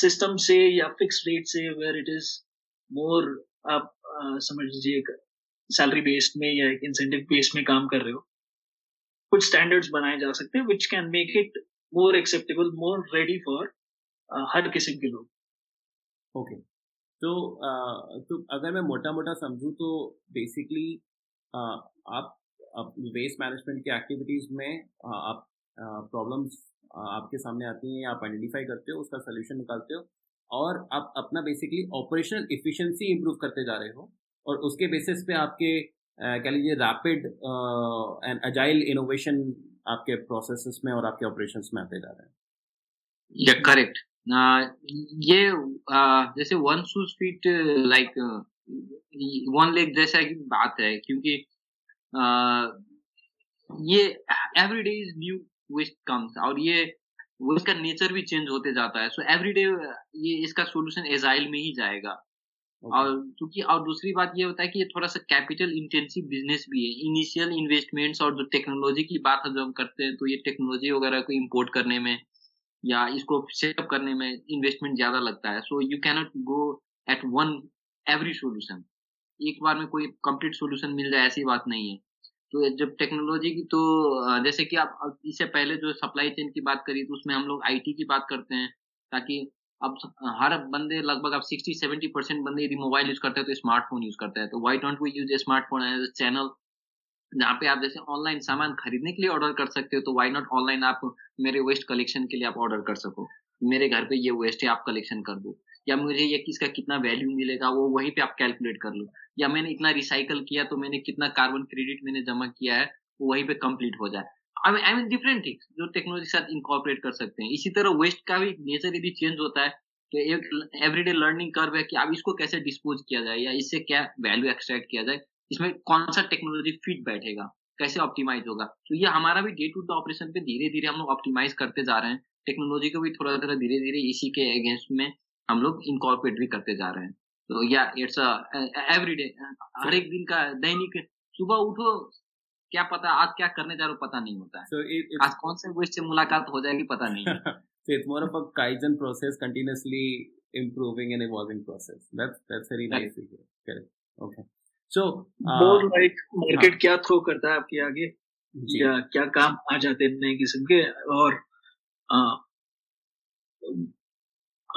सिस्टम से या फिक्स रेट से, वेयर इट इज मोर आप आ, समझ लीजिए सैलरी बेस्ड में या एक इंसेंटिव बेस्ड में काम कर रहे हो, कुछ स्टैंडर्ड्स बनाए जा सकते हैं which can make it more acceptable, more ready for हर किस्म के लोग। ओके, तो तो अगर मैं मोटा मोटा समझूँ तो बेसिकली आप वेस्ट मैनेजमेंट की एक्टिविटीज में आप प्रॉब्लम्स आपके सामने आती हैं, आप आइडेंटिफाई करते हो, उसका सोल्यूशन निकालते हो और आप अपना बेसिकली ऑपरेशनल एफिशिएंसी इंप्रूव करते जा रहे हो, और उसके बेसिस पे आपके कह लीजिए रैपिड एंड अजाइल इनोवेशन आपके प्रोसेसेस में और आपके ऑपरेशंस में आते जा रहे हैं। या करेक्ट, ये जैसे one shoes fit like one leg जैसा की बात है, क्योंकि ये every day is new waste comes और ये उसका नेचर भी चेंज होते जाता है। सो एवरी डे ये इसका सोल्यूशन एजाइल में ही जाएगा। okay. और क्योंकि और दूसरी बात ये होता है कि ये थोड़ा सा कैपिटल इंटेंसिव बिजनेस भी है, इनिशियल इन्वेस्टमेंट्स और जो टेक्नोलॉजी की बात है जो हम करते हैं, तो ये टेक्नोलॉजी वगैरह को इम्पोर्ट करने में या इसको सेटअप करने में इन्वेस्टमेंट ज्यादा लगता है। So you cannot go at one every solution, एक बार में कोई कंप्लीट सोल्यूशन मिल जाए ऐसी बात नहीं है। तो जब टेक्नोलॉजी की, तो जैसे कि आप इससे पहले जो सप्लाई चेन की बात करी तो उसमें हम लोग आईटी की बात करते हैं, ताकि अब हर बंदे लगभग अब साठ सत्तर परसेंट बंदे यदि मोबाइल यूज करते हैं तो स्मार्टफोन यूज करते हैं। तो why don't we use smartphone as a channel, जहाँ पे आप जैसे ऑनलाइन सामान खरीदने के लिए ऑर्डर कर सकते हो, तो व्हाई नॉट ऑनलाइन आप मेरे वेस्ट कलेक्शन के लिए आप ऑर्डर कर सको, मेरे घर पे ये वेस्ट है आप कलेक्शन कर दो, या मुझे ये किसका कितना वैल्यू मिलेगा वो वहीं पे आप कैलकुलेट कर लो, या मैंने इतना रिसाइकल किया तो मैंने कितना कार्बन क्रेडिट मैंने जमा किया है वो वहीं पे कंप्लीट हो जाए। आई मीन डिफरेंट थिंग्स जो टेक्नोलॉजी के साथ इनकॉर्पोरेट कर सकते हैं। इसी तरह वेस्ट का भी नेचर यदि चेंज होता है तो एक एवरीडे लर्निंग कर्व है कि अब इसको कैसे डिस्पोज किया जाए या इससे क्या वैल्यू एक्सट्रैक्ट किया जाए, इसमें कौन सा टेक्नोलॉजी फिट बैठेगा, कैसे ऑप्टिमाइज होगा। तो ये हमारा भी डे टू डे ऑपरेशन पे धीरे धीरे हम लोग ऑप्टिमाइज करते जा रहे हैं, टेक्नोलॉजी को भी थोड़ा थोड़ा धीरे धीरे इसी के अगेंस्ट में हम लोग इनकॉर्पोरेट भी करते जा रहे हैं। तो या इट्स एवरीडे, हर एक दिन का दैनिक, सुबह उठो क्या पता आज क्या करने जा रहे हो पता नहीं होता है। so it, it, आज कौन से वेस्ट से मुलाकात हो जाएगी पता नहीं है। So it's more of a Kaizen process, continuously improving and evolving process. That's that's very nice to hear. Correct. Okay. So more like market क्या थ्रो करता है आपके आगे, या क्या काम आ जाते हैं नए किस्म के। और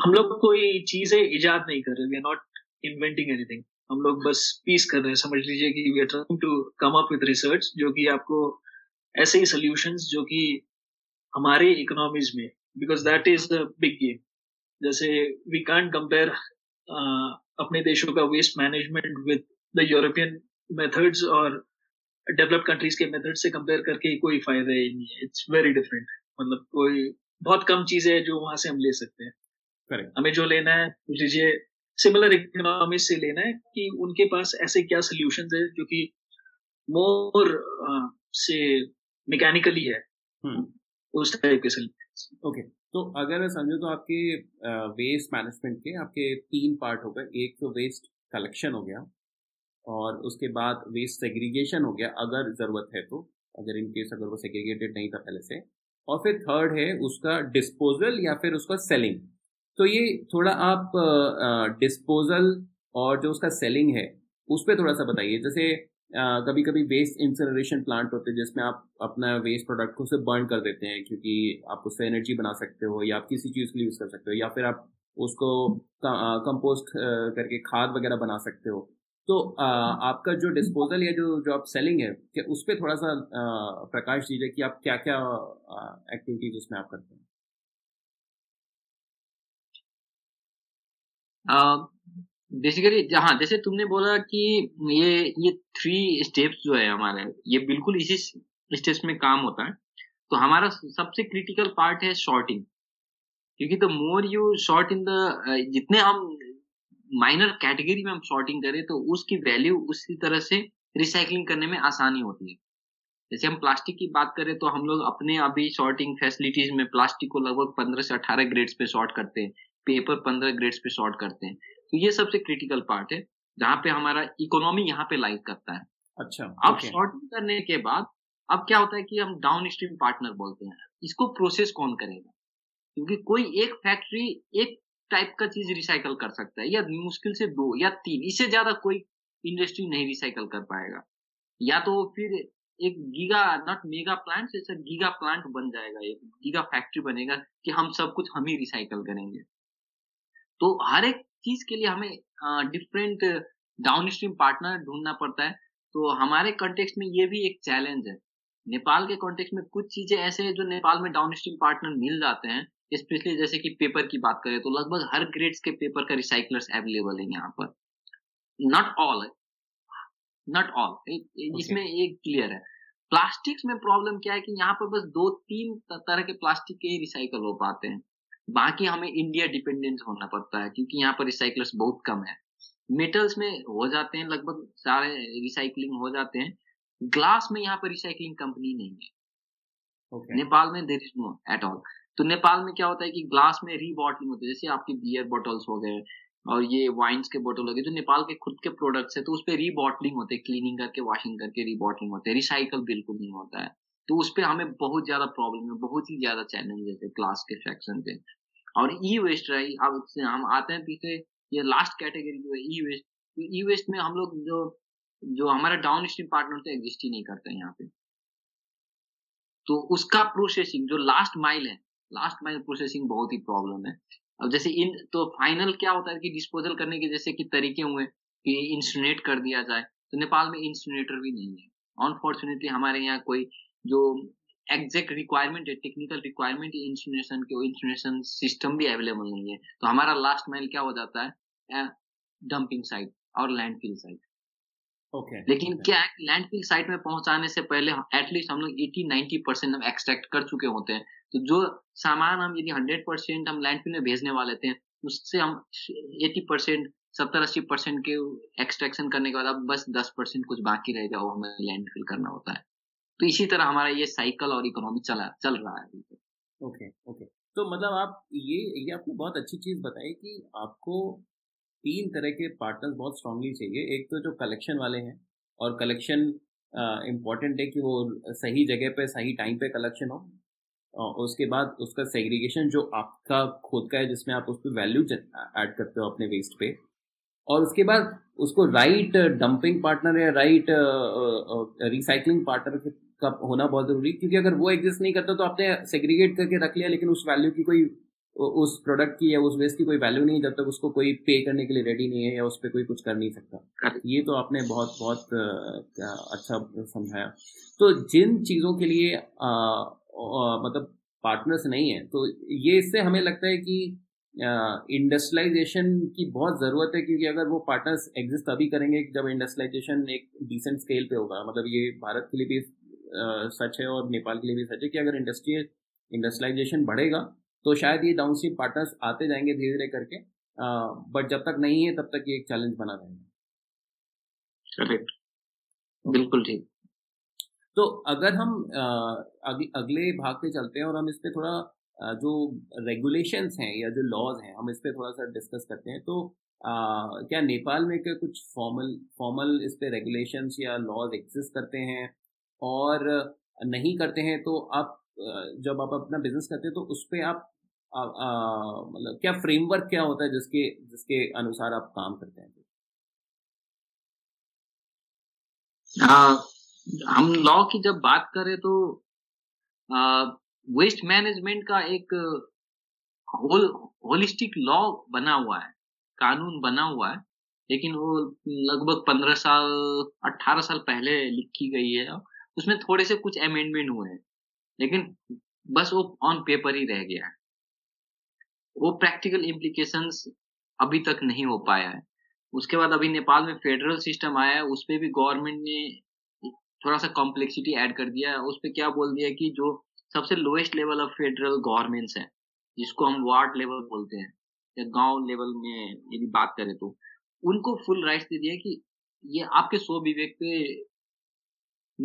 हम लोग कोई चीजें इजाद नहीं कर रहे, we are not inventing anything, हम लोग बस पीस कर रहे हैं। समझ लीजिए कि we are trying to come up with research जो कि आपको ऐसे ही सॉल्यूशंस जो कि हमारे इकोनॉमीज में, because that is the big game. जैसे वी कांट कंपेयर अपने देशों का waste management with the European methods, और डेवलप्ड कंट्रीज के मेथड से कंपेयर करके कोई फायदा ही नहीं है, इट्स वेरी डिफरेंट। मतलब कोई बहुत कम चीजें है जो वहां से हम ले सकते हैं। Correct. हमें जो लेना है लीजिए सिमिलर इकोनॉमी से लेना है कि उनके पास ऐसे क्या सोल्यूशंस है जो कि मोर से मैकेनिकली है। hmm. उस टाइप के सोल्यूशंस। ओके, तो अगर मैं समझूं तो आपके वेस्ट मैनेजमेंट के आपके तीन पार्ट हो गए, एक तो वेस्ट कलेक्शन हो गया और उसके बाद वेस्ट सेग्रीगेशन हो गया अगर ज़रूरत है तो, अगर इन केस अगर वो सेग्रीगेटेड नहीं था पहले से, और फिर थर्ड है उसका डिस्पोजल या फिर उसका सेलिंग। तो ये थोड़ा आप डिस्पोजल और जो उसका सेलिंग है उस पर थोड़ा सा बताइए। जैसे कभी कभी वेस्ट इंसिनरेशन प्लांट होते हैं जिसमें आप अपना वेस्ट प्रोडक्ट को उसे बर्न कर देते हैं क्योंकि आप उससे एनर्जी बना सकते हो या आप किसी चीज़ के लिए यूज़ कर सकते हो, या फिर आप उसको कंपोस्ट करके खाद वगैरह बना सकते हो। तो आपका जो डिस्पोजल या जो जो आप सेलिंग है क्या उस पर थोड़ा सा प्रकाश दीजिए कि आप क्या क्या एक्टिविटीज उसमें आप करते हैं। बेसिकली uh, हाँ, जैसे तुमने बोला कि ये ये थ्री स्टेप्स जो है हमारे, ये बिल्कुल इसी स्टेप्स में काम होता है। तो हमारा सबसे क्रिटिकल पार्ट है शॉर्टिंग, क्योंकि the more you sort in the जितने हम माइनर कैटेगरी में हम शॉर्टिंग करें तो उसकी वैल्यू उसी तरह से रिसाइकलिंग करने में आसानी होती है। जैसे हम प्लास्टिक की बात करें तो हम लोग अपने अभी शॉर्टिंग फैसिलिटीज में प्लास्टिक को लगभग पंद्रह से अठारह ग्रेड्स पे शॉर्ट करते हैं, पेपर पंद्रह ग्रेड्स पे शॉर्ट करते हैं। तो ये सबसे क्रिटिकल पार्ट है जहाँ पे हमारा इकोनॉमी यहाँ पे लाइक करता है। अच्छा, अब शॉर्टिंग करने के बाद अब क्या होता है कि हम डाउन स्ट्रीम पार्टनर बोलते हैं, इसको प्रोसेस कौन करेगा, क्योंकि कोई एक फैक्ट्री एक टाइप का चीज रिसाइकल कर सकता है या मुश्किल से दो या तीन, इससे ज्यादा कोई इंडस्ट्री नहीं रिसाइकल कर पाएगा। या तो फिर एक गीगा नॉट मेगा प्लांट से गीगा प्लांट बन जाएगा, एक गीगा फैक्ट्री बनेगा कि हम सब कुछ हम ही रिसाइकल करेंगे। तो हर एक चीज के लिए हमें डिफरेंट डाउनस्ट्रीम पार्टनर ढूंढना पड़ता है। तो हमारे कॉन्टेक्स्ट में ये भी एक चैलेंज है। नेपाल के कॉन्टेक्स्ट में कुछ चीजें ऐसे हैं जो नेपाल में डाउनस्ट्रीम पार्टनर मिल जाते हैं, स्पेशली जैसे कि पेपर की बात करें तो लगभग हर ग्रेड्स के पेपर का रिसाइकलर्स अवेलेबल है यहाँ पर। नॉट ऑल नॉट ऑल इसमें एक क्लियर है। प्लास्टिक्स में प्रॉब्लम क्या है कि यहाँ पर बस दो तीन तरह के प्लास्टिक के ही रिसाइकल हो पाते हैं, बाकी हमें इंडिया डिपेंडेंट होना पड़ता है क्योंकि यहाँ पर रिसाइकलर्स बहुत कम है। मेटल्स में हो जाते हैं, लगभग सारे रिसाइकलिंग हो जाते हैं। ग्लास में यहाँ पर रिसाइकलिंग कंपनी नहीं है। okay. नेपाल में there is no at all. तो नेपाल में क्या होता है कि ग्लास में रीबॉटलिंग होती है, जैसे आपके बियर बॉटल्स हो गए और ये वाइन्स के बोतल हो गए जो नेपाल के खुद के प्रोडक्ट्स है, तो उस पे रीबॉटलिंग होते है, क्लीनिंग करके वॉशिंग करके रीबॉटलिंग होते है, रिसाइकल बिल्कुल नहीं होता है। तो उस पे हमें बहुत ज्यादा प्रॉब्लम है, बहुत ही ज्यादा चैलेंजेस है ग्लास के सेक्शन पे। और ई वेस्ट रही, अब हम आते हैं पीछे ये लास्ट कैटेगरी जो है ई वेस्ट। तो ई वेस्ट में हम लोग जो जो हमारा डाउन स्ट्रीम पार्टनर तो एग्जिस्ट ही नहीं करता है यहाँ पे। तो उसका प्रोसेसिंग जो लास्ट माइल है, लास्ट माइल प्रोसेसिंग बहुत ही प्रॉब्लम है। अब जैसे इन तो फाइनल क्या होता है कि डिस्पोजल करने के जैसे कि तरीके हुए कि इंसिनरेट कर दिया जाए, तो नेपाल में इंसिनरेटर भी नहीं है अनफॉर्चुनेटली। हमारे यहाँ कोई जो एग्जैक्ट रिक्वायरमेंट है, टेक्निकल रिक्वायरमेंट है इंसिनरेशन के, इंसिनरेशन सिस्टम भी अवेलेबल नहीं है। तो हमारा लास्ट माइल क्या हो जाता है, डंपिंग साइट और लैंडफिल साइट। Okay, लेकिन okay. क्या लैंडफिल साइट में पहुंचाने से पहले एटलीस्ट हम लोग अस्सी नब्बे परसेंट हम एक्सट्रैक्ट कर चुके होते हैं। तो जो सामान हम यदि सौ परसेंट हम लैंडफिल में भेजने वाले थे उससे हम अस्सी परसेंट सत्तर अस्सी परसेंट के एक्सट्रैक्शन करने के बाद अब बस दस परसेंट कुछ बाकी रह गया, वो हमें लैंडफिल करना होता है। तो इसी तरह हमारा ये साइकिल और इकोनॉमी चला चल रहा है। ओके ओके तो मतलब आप ये ये आपने बहुत अच्छी चीज बताई कि आपको तीन तरह के पार्टनर्स बहुत स्ट्रांगली चाहिए। एक तो जो कलेक्शन वाले हैं, और कलेक्शन इम्पॉर्टेंट है कि वो सही जगह पे सही टाइम पे कलेक्शन हो। और उसके बाद उसका सेग्रीगेशन जो आपका खुद का है जिसमें आप उस पर वैल्यू ऐड करते हो अपने वेस्ट पे, और उसके बाद उसको राइट डंपिंग पार्टनर या राइट रिसाइकलिंग पार्टनर का होना बहुत ज़रूरी, क्योंकि अगर वो एग्जिस्ट नहीं करता तो आपने सेग्रीगेट करके रख लिया लेकिन उस वैल्यू की कोई उस प्रोडक्ट की या उस वेस्ट की कोई वैल्यू नहीं है जब तक उसको कोई पे करने के लिए रेडी नहीं है या उस पर कोई कुछ कर नहीं सकता। ये तो आपने बहुत बहुत अच्छा समझाया। तो जिन चीज़ों के लिए आ, आ, मतलब पार्टनर्स नहीं है, तो ये इससे हमें लगता है कि इंडस्ट्रियलाइजेशन की बहुत ज़रूरत है, क्योंकि अगर वो पार्टनर्स एग्जिस्ट तभी करेंगे जब इंडस्ट्रियलाइजेशन एक डिसेंट स्केल पे होगा। मतलब ये भारत के लिए भी आ, सच है और नेपाल के लिए भी सच है कि अगर इंडस्ट्रियल इंडस्ट्रियलाइजेशन बढ़ेगा तो शायद ये डाउनस्ट्रीम पार्टनर्स आते जाएंगे धीरे धीरे करके, बट जब तक नहीं है तब तक ये एक चैलेंज बना रहेगा। करेक्ट, बिल्कुल ठीक। तो अगर हम अगले भाग पे चलते हैं और हम इस पे थोड़ा जो रेगुलेशंस हैं या जो लॉज हैं हम इस पे थोड़ा सा डिस्कस करते हैं। तो क्या नेपाल में क्या कुछ फॉर्मल फॉर्मल इस पे रेगुलेशंस या लॉज एग्जिस्ट करते हैं, और नहीं करते हैं तो आप जब आप अपना बिजनेस करते हैं तो उस पर आप मतलब क्या फ्रेमवर्क क्या होता है जिसके जिसके अनुसार आप काम करते हैं? आ, हम लॉ की जब बात करें तो वेस्ट मैनेजमेंट का एक होल होलिस्टिक लॉ बना हुआ है, कानून बना हुआ है, लेकिन वो लगभग पंद्रह साल अट्ठारह साल पहले लिखी गई है। उसमें थोड़े से कुछ अमेंडमेंट हुए हैं लेकिन बस वो ऑन पेपर ही रह गया है, वो प्रैक्टिकल इम्प्लीकेशंस अभी तक नहीं हो पाया है। उसके बाद अभी नेपाल में फेडरल सिस्टम आया है, उस पर भी गवर्नमेंट ने थोड़ा सा कॉम्प्लेक्सिटी ऐड कर दिया है। उस पर क्या बोल दिया कि जो सबसे lowest level of federal governments है जिसको हम वार्ड लेवल बोलते हैं या गांव लेवल में यदि बात करें तो उनको फुल राइट्स दे दिया कि ये आपके स्व विवेक पे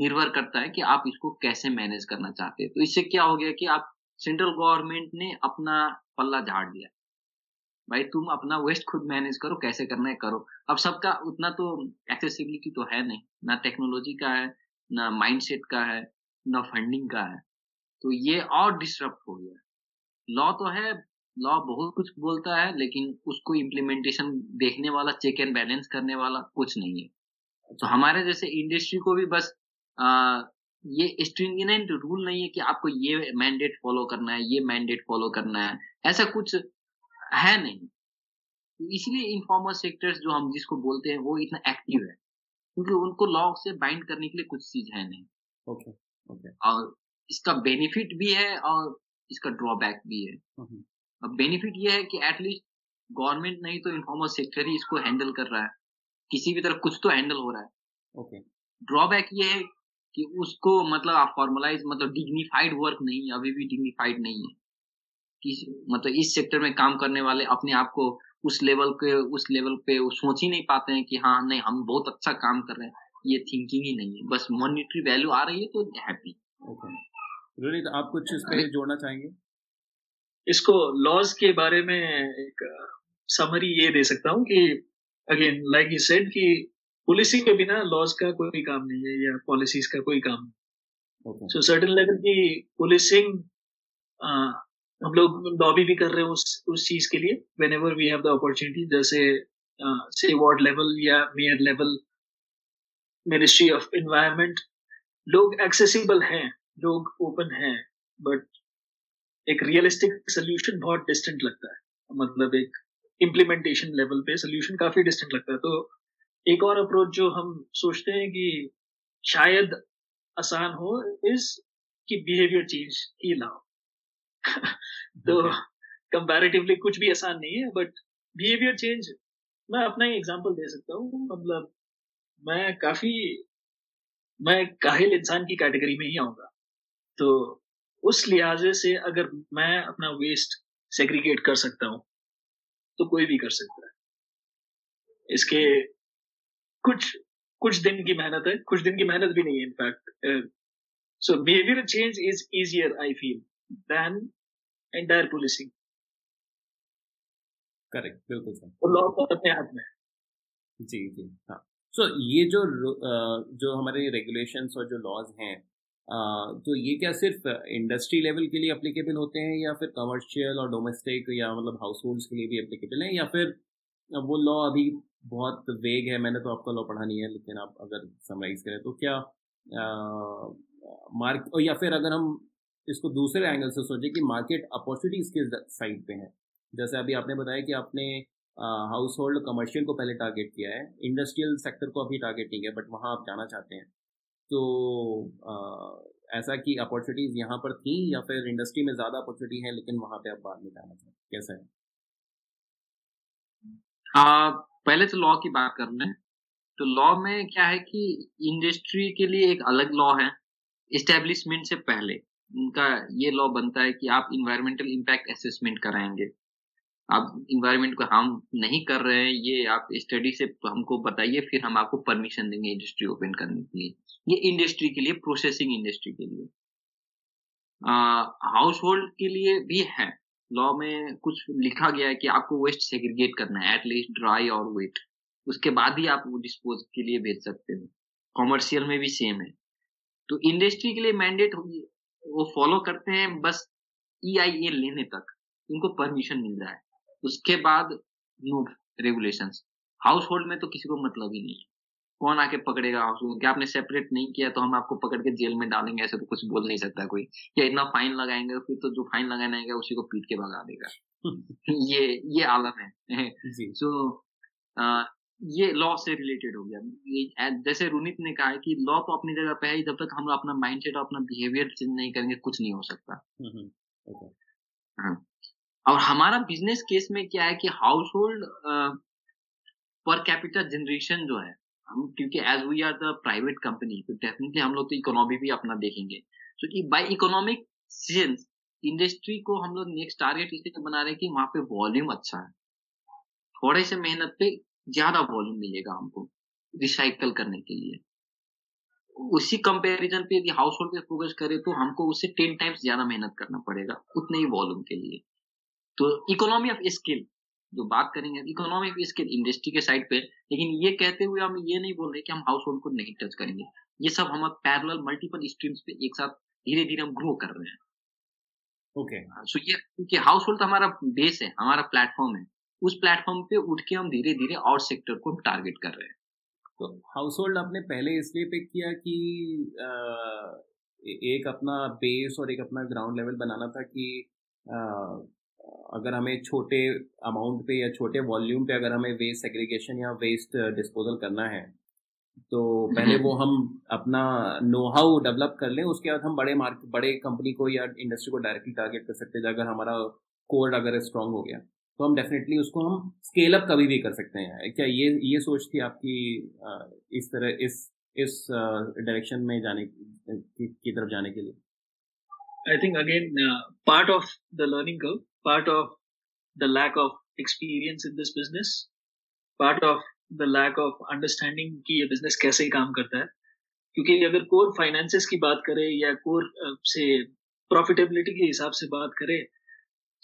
निर्भर करता है कि आप इसको कैसे मैनेज करना चाहते हैं। तो इससे क्या हो गया कि आप सेंट्रल गवर्नमेंट ने अपना पल्ला झाड़ दिया, भाई तुम अपना वेस्ट खुद मैनेज करो, कैसे करना है करो। अब सबका उतना तो एक्सेसिबिलिटी तो है नहीं, ना टेक्नोलॉजी का है, ना माइंडसेट का है, ना फंडिंग का है, तो ये और डिस्टर्ब हो गया। लॉ तो है, लॉ बहुत कुछ बोलता है, लेकिन उसको इम्प्लीमेंटेशन देखने वाला, चेक एंड बैलेंस करने वाला कुछ नहीं है। तो हमारे जैसे इंडस्ट्री को भी बस आ, ये स्ट्रिंजेंट रूल नहीं है कि आपको ये मैंडेट फॉलो करना है, ये मैंडेट फॉलो करना है, ऐसा कुछ है नहीं। तो इसलिए इनफॉर्मल सेक्टर्स जो हम जिसको बोलते हैं वो इतना एक्टिव है क्योंकि उनको लॉ से बाइंड करने के लिए कुछ चीज है नहीं। Okay okay, okay okay. और इसका बेनिफिट भी है और इसका ड्रॉबैक भी है। uh-huh. अब बेनिफिट ये है कि एटलीस्ट गवर्नमेंट नहीं तो इनफॉर्मल सेक्टर ही इसको हैंडल कर रहा है, किसी भी तरफ कुछ तो हैंडल हो रहा है। Okay okay. ड्रॉबैक ये है कि उसको मतलब आप फॉर्मलाइज मतलब डिग्निफाइड वर्क नहीं, अभी भी डिग्निफाइड नहीं है कि मतलब इस सेक्टर में काम करने वाले अपने आप को उस लेवल के उस लेवल पे सोच ही नहीं पाते हैं कि हाँ नहीं हम बहुत अच्छा काम कर रहे हैं, ये थिंकिंग ही नहीं है, बस मॉनिटरी वैल्यू आ रही है तो हैप्पी। ओके रोनित, आप कुछ इस पे जोड़ना चाहेंगे? इसको लॉज के बारे में एक समरी ये दे सकता हूँ कि अगेन लाइक ही सेड कि पुलिसिंग के बिना लॉज का कोई काम नहीं है या पॉलिसीज का कोई काम नहीं। सो सर्टेन लेवल की पुलिसिंग हम लोग लॉबी भी कर रहे हैं उस उस चीज के लिए whenever we have the opportunity, जैसे से वार्ड लेवल या mayor level, ministry of environment. लोग एक्सेसिबल हैं, लोग ओपन हैं, बट एक रियलिस्टिक सोल्यूशन बहुत डिस्टेंट लगता है, मतलब एक इम्प्लीमेंटेशन लेवल पे सोल्यूशन काफी डिस्टेंट लगता है। तो एक और अप्रोच जो हम सोचते हैं कि शायद आसान हो इस कि बिहेवियर चेंज ही लाओ तो कंपैरेटिवली कुछ भी आसान नहीं है, बट बिहेवियर चेंज, मैं अपना ही एग्जांपल दे सकता हूँ। मतलब मैं काफी मैं काहिल इंसान की कैटेगरी में ही आऊंगा, तो उस लिहाजे से अगर मैं अपना वेस्ट सेग्रीगेट कर सकता हूँ तो कोई भी कर सकता है। इसके कुछ कुछ दिन की मेहनत है, कुछ दिन की मेहनत भी नहीं है in fact. So behaviour change is easier I feel than entire policing. Correct, बिल्कुल सर। लॉ अपने हाथ में है। जी जी हाँ। सो ये जो जो हमारे रेगुलेशंस और जो लॉज हैं, तो ये क्या सिर्फ इंडस्ट्री लेवल के लिए अप्लीकेबल होते हैं या फिर कमर्शियल और डोमेस्टिक या मतलब हाउस होल्ड्स के लिए भी अप्लीकेबल है, या फिर वो लॉ अभी बहुत वेग है? मैंने तो आपका लॉ पढ़ा नहीं है, लेकिन आप अगर समराइज करें तो क्या आ, मार्क और या फिर अगर हम इसको दूसरे एंगल से सोचें कि मार्केट अपॉर्चुनिटीज के साइड पे है, जैसे अभी आपने बताया कि आपने हाउस होल्ड कमर्शियल को पहले टारगेट किया है, इंडस्ट्रियल सेक्टर को अभी टारगेट नहीं किया, बट वहाँ आप जाना चाहते हैं, तो आ, ऐसा कि अपॉर्चुनिटीज यहाँ पर थी या फिर इंडस्ट्री में ज़्यादा अपॉर्चुनिटी है लेकिन वहाँ पे आप बाद में जाना चाहते हैं, कैसा है? आ, पहले तो लॉ की बात कर लें तो लॉ में क्या है कि इंडस्ट्री के लिए एक अलग लॉ है एस्टेब्लिशमेंट से पहले, उनका ये लॉ बनता है कि आप इन्वायरमेंटल इम्पैक्ट असेसमेंट कराएंगे, आप इन्वायरमेंट को हार्म नहीं कर रहे हैं ये आप स्टडी से हमको बताइए, फिर हम आपको परमिशन देंगे इंडस्ट्री ओपन करने के लिए। ये इंडस्ट्री के लिए, प्रोसेसिंग इंडस्ट्री के लिए। हाउस होल्ड के लिए भी है, लॉ में कुछ लिखा गया है कि आपको वेस्ट सेग्रीगेट करना है एटलीस्ट ड्राई और वेट, उसके बाद ही आप वो डिस्पोज के लिए भेज सकते हो। कॉमर्शियल में भी सेम है। तो इंडस्ट्री के लिए मैंडेट वो फॉलो करते हैं बस ई आई ए लेने तक, उनको परमिशन मिल रहा है, उसके बाद नो रेगुलेशंस। हाउस होल्ड में तो किसी को मतलब ही नहीं है, कौन आके पकड़ेगा हाउस होल्ड कि आपने सेपरेट नहीं किया तो हम आपको पकड़ के जेल में डालेंगे, ऐसे तो कुछ बोल नहीं सकता कोई, या इतना फाइन लगाएंगे, फिर तो जो फाइन लगाना है उसी को पीट के भगा देगा ये ये आलम है। सो so, ये लॉ से रिलेटेड हो गया। जैसे रुनित ने कहा है कि लॉ तो अपनी जगह पे है, जब तक हम अपना माइंडसेट और अपना बिहेवियर चेंज नहीं करेंगे कुछ नहीं हो सकता। okay. हाँ, और हमारा बिजनेस केस में क्या है कि हाउस होल्ड पर कैपिटल जनरेशन जो है, हम क्योंकि as we are the private company तो डेफिनेटली हम लोग तो इकोनॉमी भी अपना देखेंगे, तो बाय इकोनॉमिक सेंस इंडस्ट्री को हम लोग नेक्स्ट टारगेट इसलिए बना रहे हैं कि वहां पे वॉल्यूम अच्छा है, थोड़े से मेहनत पे ज्यादा वॉल्यूम मिलेगा हमको रिसाइकल करने के लिए। उसी कंपैरिजन पे यदि हाउस होल्ड पे फोकस करें तो हमको उससे टेन टाइम्स ज्यादा मेहनत करना पड़ेगा उतने ही वॉल्यूम के लिए। तो इकोनॉमी ऑफ स्केल जो बात करेंगे, इकोनॉमी ऑफ स्केल इंडस्ट्री के साइड पे, लेकिन ये कहते हुए हम ये नहीं बोल रहे कि हम हाउस होल्ड को नहीं टच करेंगे। ये सब हम पैरेलल मल्टीपल स्ट्रीम्स पे एक साथ धीरे धीरे हम ग्रो कर रहे हैं। Okay okay. सो so, ये क्योंकि हाउस होल्ड हमारा बेस है, हमारा प्लेटफॉर्म है, उस प्लेटफॉर्म पे उठ के हम धीरे धीरे और सेक्टर को टारगेट कर रहे हैं। तो हाउस होल्ड आपने पहले इसलिए पिक किया कि आ, एक अपना बेस और एक अपना ग्राउंड लेवल बनाना था कि आ, अगर हमें छोटे अमाउंट पे या छोटे वॉल्यूम पे अगर हमें वेस्ट सेग्रीगेशन या वेस्ट डिस्पोजल करना है तो पहले वो हम अपना नो हाउ डेवलप कर लें, उसके बाद हम बड़े मार्केट बड़े कंपनी को या इंडस्ट्री को डायरेक्टली टारगेट कर सकते हैं। अगर हमारा कोर अगर स्ट्रांग हो गया तो हम डेफिनेटली उसको हम स्केल अप कभी भी कर सकते हैं। क्या ये ये सोच थी आपकी इस तरह इस इस डायरेक्शन में जाने की तरफ जाने के लिए? I think again part of the learning curve, part of the lack of experience in this business, part of the lack of understanding कि ये बिजनेस कैसे काम करता है। क्योंकि अगर कोर फाइनेंसेस की बात करें या कोर से प्रॉफिटेबिलिटी के हिसाब से बात करें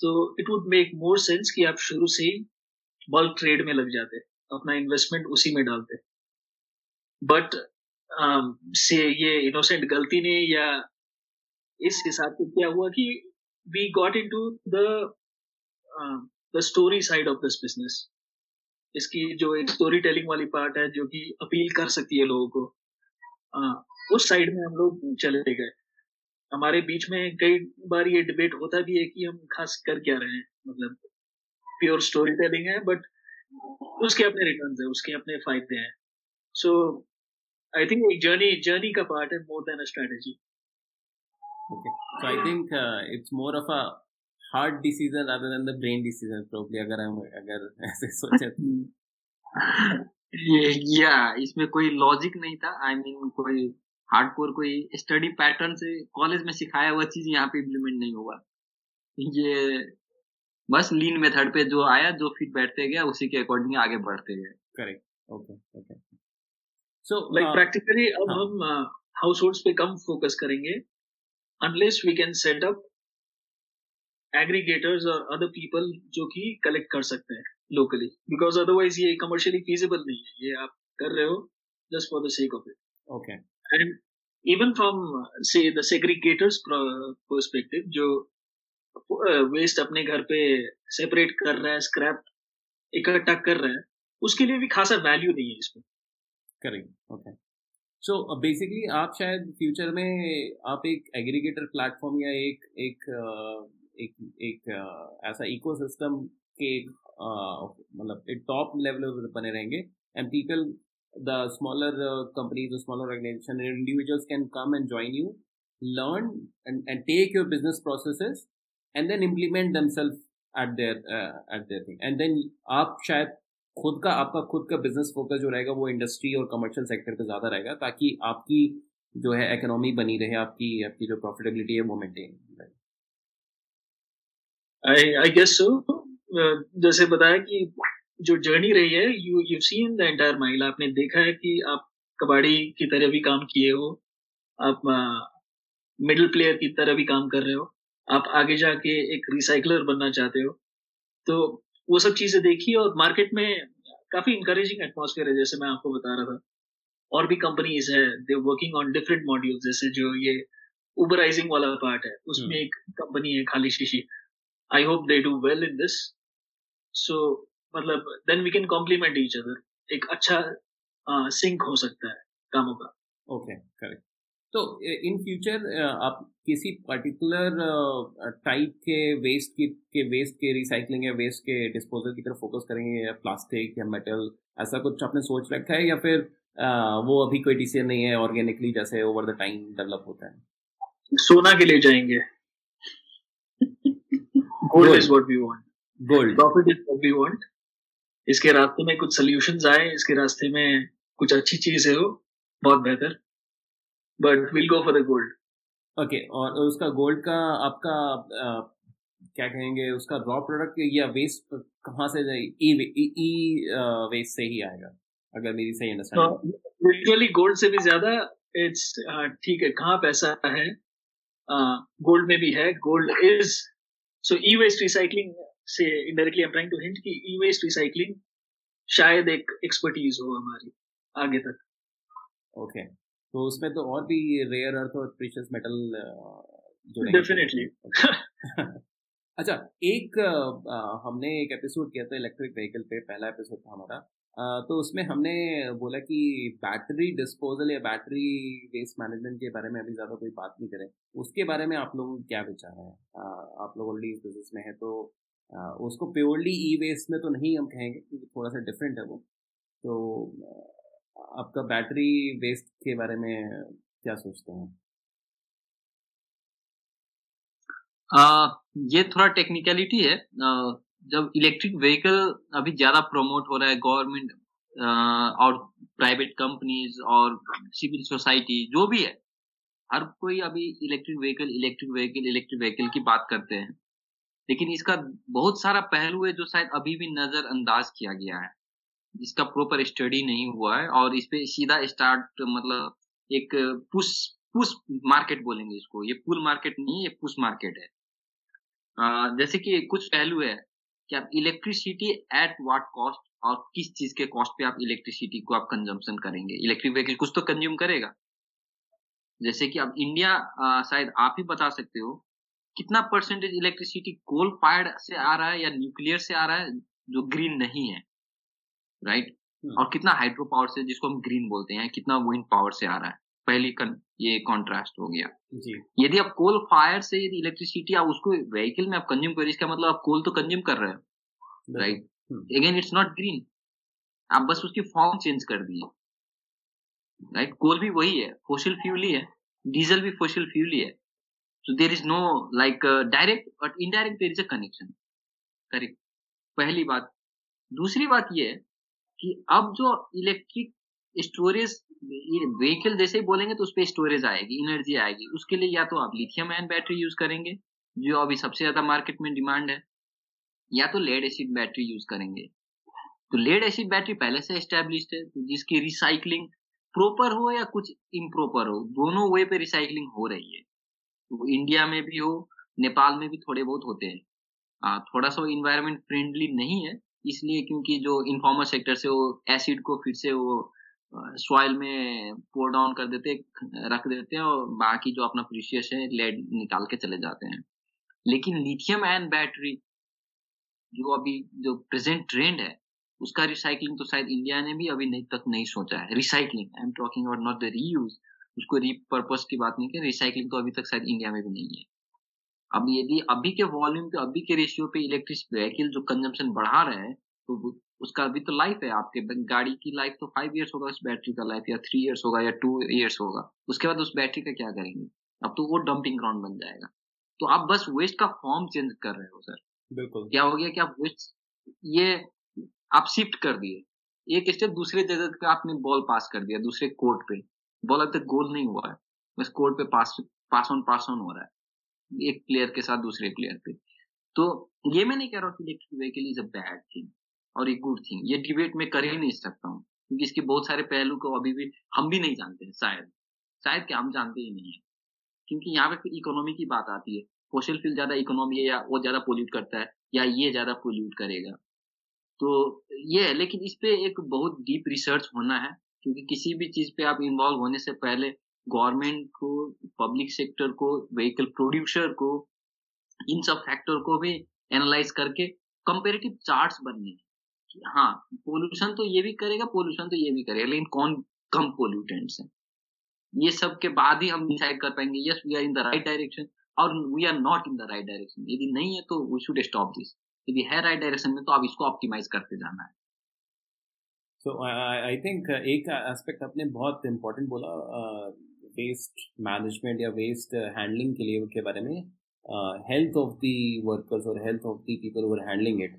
तो it would make more sense कि आप शुरू से ही बल्क ट्रेड में लग जाते, अपना इन्वेस्टमेंट उसी में डालते। बट से ये इनोसेंट गलती ने या इस हिसाब से क्या हुआ कि we got into the the story side of this business. इसकी जो एक स्टोरी टेलिंग वाली पार्ट है जो कि अपील कर सकती है लोगों को, आ, उस साइड में हम लोग चले गए। हमारे बीच में कई बार ये डिबेट होता भी है कि हम खास कर क्या रहे हैं, मतलब प्योर स्टोरी टेलिंग है बट उसके अपने रिटर्न्स है, उसके अपने फायदे हैं। सो आई थिंक एक जर्नी जर्नी का पार्ट है more than a strategy. Okay, so I think it's more of a heart decision rather than the brain decision probably, अगर हम अगर ऐसे सोचे या इसमें कोई लॉजिक नहीं था। आई I मीन mean, कोई हार्डकोर कोई स्टडी पैटर्न से कॉलेज में सिखाया हुआ चीज यहाँ पे इम्प्लीमेंट नहीं हुआ। ये बस लीन मेथड पे जो आया, जो फिट बैठते गया उसी के अकॉर्डिंग आगे बढ़ते गए। Correct, okay okay. So like practically अब हम हाउस होल्ड्स पे कम फोकस करेंगे unless we can set up aggregators और अदर पीपल जो कि कलेक्ट कर सकते हैं लोकली, बिकॉज अदरवाइज ये कमर्शियली फीजिबल नहीं है। ये आप कर रहे हो just for the sake of it. Okay, and even from से द सेग्रीगेटर्स पर्सपेक्टिव जो वेस्ट अपने घर पे सेपरेट कर रहा है, स्क्रैप इकट्ठा कर रहा है, उसके लिए भी खासा वैल्यू नहीं है इसमें। Correct, okay. सो बेसिकली आप शायद फ्यूचर में आप एक एग्रीगेटर प्लेटफॉर्म या एक एक एक एक ऐसा इकोसिस्टम के मतलब टॉप लेवल बने रहेंगे and people the smaller companies, the smaller organization, individuals can come and join you, learn and take your business processes and then implement themselves at their at their thing and then आप शायद खुद का आपका खुद का business focus जो रहेगा वो इंडस्ट्री और कमर्शियल सेक्टर पे ज़्यादा रहेगा ताकि आपकी जो है इकोनॉमी बनी रहे, आपकी आपकी जो प्रॉफिटेबिलिटी है वो मेंटेन रहे। I, I guess so. uh, जैसे बताया कि जो जर्नी रही है, you you've seen the entire mile. आपने देखा है कि आप कबाड़ी की तरह भी काम किए हो, आप मिडिल uh, प्लेयर की तरह भी काम कर रहे हो, आप आगे जाके एक रिसाइकलर बनना चाहते हो। तो वो सब चीजें देखी और मार्केट में काफी इंकरेजिंग एटमोसफेयर है जैसे मैं आपको बता रहा था। और भी कंपनीज है, they working on different modules, जैसे जो ये उबराइजिंग वाला पार्ट है उसमें hmm. एक कंपनी है खाली शीशी। I hope they do well in this. So, मतलब then we can complement each other. एक अच्छा sync हो सकता है कामों का। Okay, correct. तो in future आप किसी particular type के waste की के waste के recycling या waste के disposal की तरफ focus करेंगे या plastic या metal, ऐसा कुछ आपने सोच रखा है या फिर वो अभी कोई decision नहीं है, organically जैसे over the time develop होता है? सोना के लिए जाएंगे। Gold, gold is what we want. Gold. Profit is what we want. इसके रास्ते में कुछ solutions आए, इसके रास्ते में कुछ अच्छी चीजें हो, बहुत बेहतर. But we'll go for the gold. Okay okay, और उसका गोल्ड का आपका आ, क्या कहेंगे उसका रॉ प्रोडक्ट या वेस्ट कहाँ से ई वेस्ट से ही आएगा अगर मेरी सही अंडरस्टैंडिंग है। लिटरली गोल्ड से भी ज्यादा इट्स ठीक है कहाँ पैसा है गोल्ड में भी है। Gold is so e waste recycling से indirectly I am trying to hint कि ई वेस्ट रिसाइकलिंग शायद एक एक्सपर्टीज हो हमारी आगे तक। Okay okay. तो उसमें तो और भी रेयर अर्थ और प्रीशियस मेटल जुड़े डेफिनेटली। अच्छा एक आ, हमने एक एपिसोड किया था इलेक्ट्रिक व्हीकल पे, पहला एपिसोड था हमारा, आ, तो उसमें हमने बोला कि बैटरी डिस्पोजल या बैटरी वेस्ट मैनेजमेंट के बारे में अभी ज़्यादा कोई बात नहीं करें। उसके बारे में आप लोगों को क्या विचार है? आ, आप लोग ऑलरेडी इस बिजनेस में है तो आ, उसको प्योरली ई वेस्ट में तो नहीं हम कहेंगे क्योंकि थोड़ा सा डिफरेंट है वो, तो आ, आपका बैटरी वेस्ट के बारे में क्या सोचते हैं? आ, ये थोड़ा टेक्निकलिटी है। आ, जब इलेक्ट्रिक व्हीकल अभी ज्यादा प्रमोट हो रहा है, गवर्नमेंट और प्राइवेट कंपनीज और सिविल सोसाइटी जो भी है, हर कोई अभी electric vehicle electric vehicle electric vehicle की बात करते हैं, लेकिन इसका बहुत सारा पहलू है जो शायद अभी भी नजरअंदाज किया गया है, इसका प्रॉपर स्टडी नहीं हुआ है और इस पे सीधा स्टार्ट मतलब एक पुश पुश मार्केट बोलेंगे इसको, ये पुल मार्केट नहीं, ये पुश मार्केट है। आ, जैसे कि कुछ पहलू है कि आप इलेक्ट्रिसिटी एट व्हाट कॉस्ट और किस चीज के कॉस्ट पे आप इलेक्ट्रिसिटी को आप कंजम्पशन करेंगे। इलेक्ट्रिक व्हीकल कुछ तो कंज्यूम करेगा, जैसे कि आप इंडिया आ, शायद आप ही बता सकते हो कितना परसेंटेज इलेक्ट्रिसिटी कोल फायर्ड से आ रहा है या न्यूक्लियर से आ रहा है जो ग्रीन नहीं है, राइट right? hmm. और कितना हाइड्रो पावर से जिसको हम ग्रीन बोलते हैं, कितना विंड पावर से आ रहा है। पहली कन, ये कॉन्ट्रास्ट हो गया जी। यदि आप कोल फायर से यदि इलेक्ट्रिसिटी आप उसको व्हीकल में आप कंज्यूम कर, इसका मतलब आप कोल तो कंज्यूम कर रहे हो, right? Again it's not green, आप बस उसकी फॉर्म चेंज कर दिए, राइट right? कोल भी वही है, फॉसिल फ्यूल ही है, डीजल भी फॉसिल फ्यूल ही है, so there is no like direct but indirect there is a connection, correct? पहली बात। दूसरी बात ये है कि अब जो इलेक्ट्रिक स्टोरेज व्हीकल जैसे ही बोलेंगे तो उस पर स्टोरेज आएगी, एनर्जी आएगी, उसके लिए या तो आप लिथियम आयन बैटरी यूज करेंगे जो अभी सबसे ज्यादा मार्केट में डिमांड है, या तो लेड एसिड बैटरी यूज करेंगे। तो लेड एसिड बैटरी पहले से एस्टेब्लिश्ड है, तो जिसकी रिसाइकलिंग प्रॉपर हो या कुछ इम्प्रॉपर हो, दोनों वे पे रिसाइकलिंग हो रही है। तो इंडिया में भी हो, नेपाल में भी थोड़े बहुत होते हैं। थोड़ा सा इन्वायरमेंट फ्रेंडली नहीं है इसलिए, क्योंकि जो इनफॉर्मल सेक्टर से वो एसिड को फिर से वो सॉइल में पोर डाउन कर देते, रख देते हैं और बाकी जो अपना प्रीशियस है लेड निकाल के चले जाते हैं। लेकिन लिथियम आयन बैटरी जो अभी जो प्रेजेंट ट्रेंड है उसका रिसाइकलिंग तो शायद इंडिया ने भी अभी नहीं तक नहीं सोचा है। Recycling I am talking about not the reuse, उसको रीपर्पस की बात नहीं कर, रिसाइकलिंग तो अभी तक शायद इंडिया में भी नहीं है। अब यदि अभी के वॉल्यूम पे अभी के रेशियो पे इलेक्ट्रिक व्हीकल जो कंजम्पशन बढ़ा रहे हैं तो उसका अभी तो लाइफ है, आपके गाड़ी की लाइफ तो फाइव इयर्स होगा उस बैटरी का लाइफ, या थ्री इयर्स होगा या टू इयर्स होगा, उसके बाद उस बैटरी का क्या करेंगे? अब तो वो डंपिंग ग्राउंड बन जाएगा। तो आप बस वेस्ट का फॉर्म चेंज कर रहे हो सर, बिल्कुल। क्या हो गया कि आप वेस्ट ये आप शिफ्ट कर दिए एक स्टेप दूसरे जगह पे, आपने बॉल पास कर दिया दूसरे कोर्ट पे, बॉल अब तक गोल नहीं हुआ है, बस कोर्ट पे पास पास ऑन पास ऑन हो रहा है एक प्लेयर के साथ दूसरे प्लेयर पे। तो ये मैं नहीं कह रहा हूँ कि electric vehicle is a bad thing और ए गुड थिंग, ये डिबेट में कर ही नहीं सकता हूँ क्योंकि इसके बहुत सारे पहलू को अभी भी हम भी नहीं जानते हैं, शायद शायद क्या हम जानते ही नहीं है, क्योंकि यहाँ पे इकोनॉमी की बात आती है, फॉसिल फ्यूल ज्यादा इकोनॉमी है या वो ज्यादा पोल्यूट करता है या ये ज्यादा पोल्यूट करेगा, तो ये है। लेकिन इस पे एक बहुत डीप रिसर्च होना है, क्योंकि किसी भी चीज पे आप इन्वॉल्व होने से पहले गवर्नमेंट को, पब्लिक सेक्टर को, व्हीकल प्रोड्यूसर को, इन सब फैक्टर को भी एनालाइज करके कंपेरेटिव चार्ट्स बनने हैं। हाँ, पोल्यूशन तो ये भी करेगा, पोल्यूशन तो ये भी करेगा, लेकिन कौन कम पोल्यूटेंट्स हैं, ये सब के बाद ही हम डिसाइड कर पाएंगे yes we are in the right direction और we are not in the right direction. यदि नहीं है तो वी शुड स्टॉप दिस, यदि है राइट डायरेक्शन में तो आप इसको ऑप्टिमाइज करते जाना है। सो आई थिंक एक एस्पेक्ट आपने बहुत इम्पोर्टेंट बोला, वेस्ट मैनेजमेंट या वेस्ट हैंडलिंग के लिए के बारे में, हेल्थ ऑफ दी वर्कर्स और health of the people who are handling it,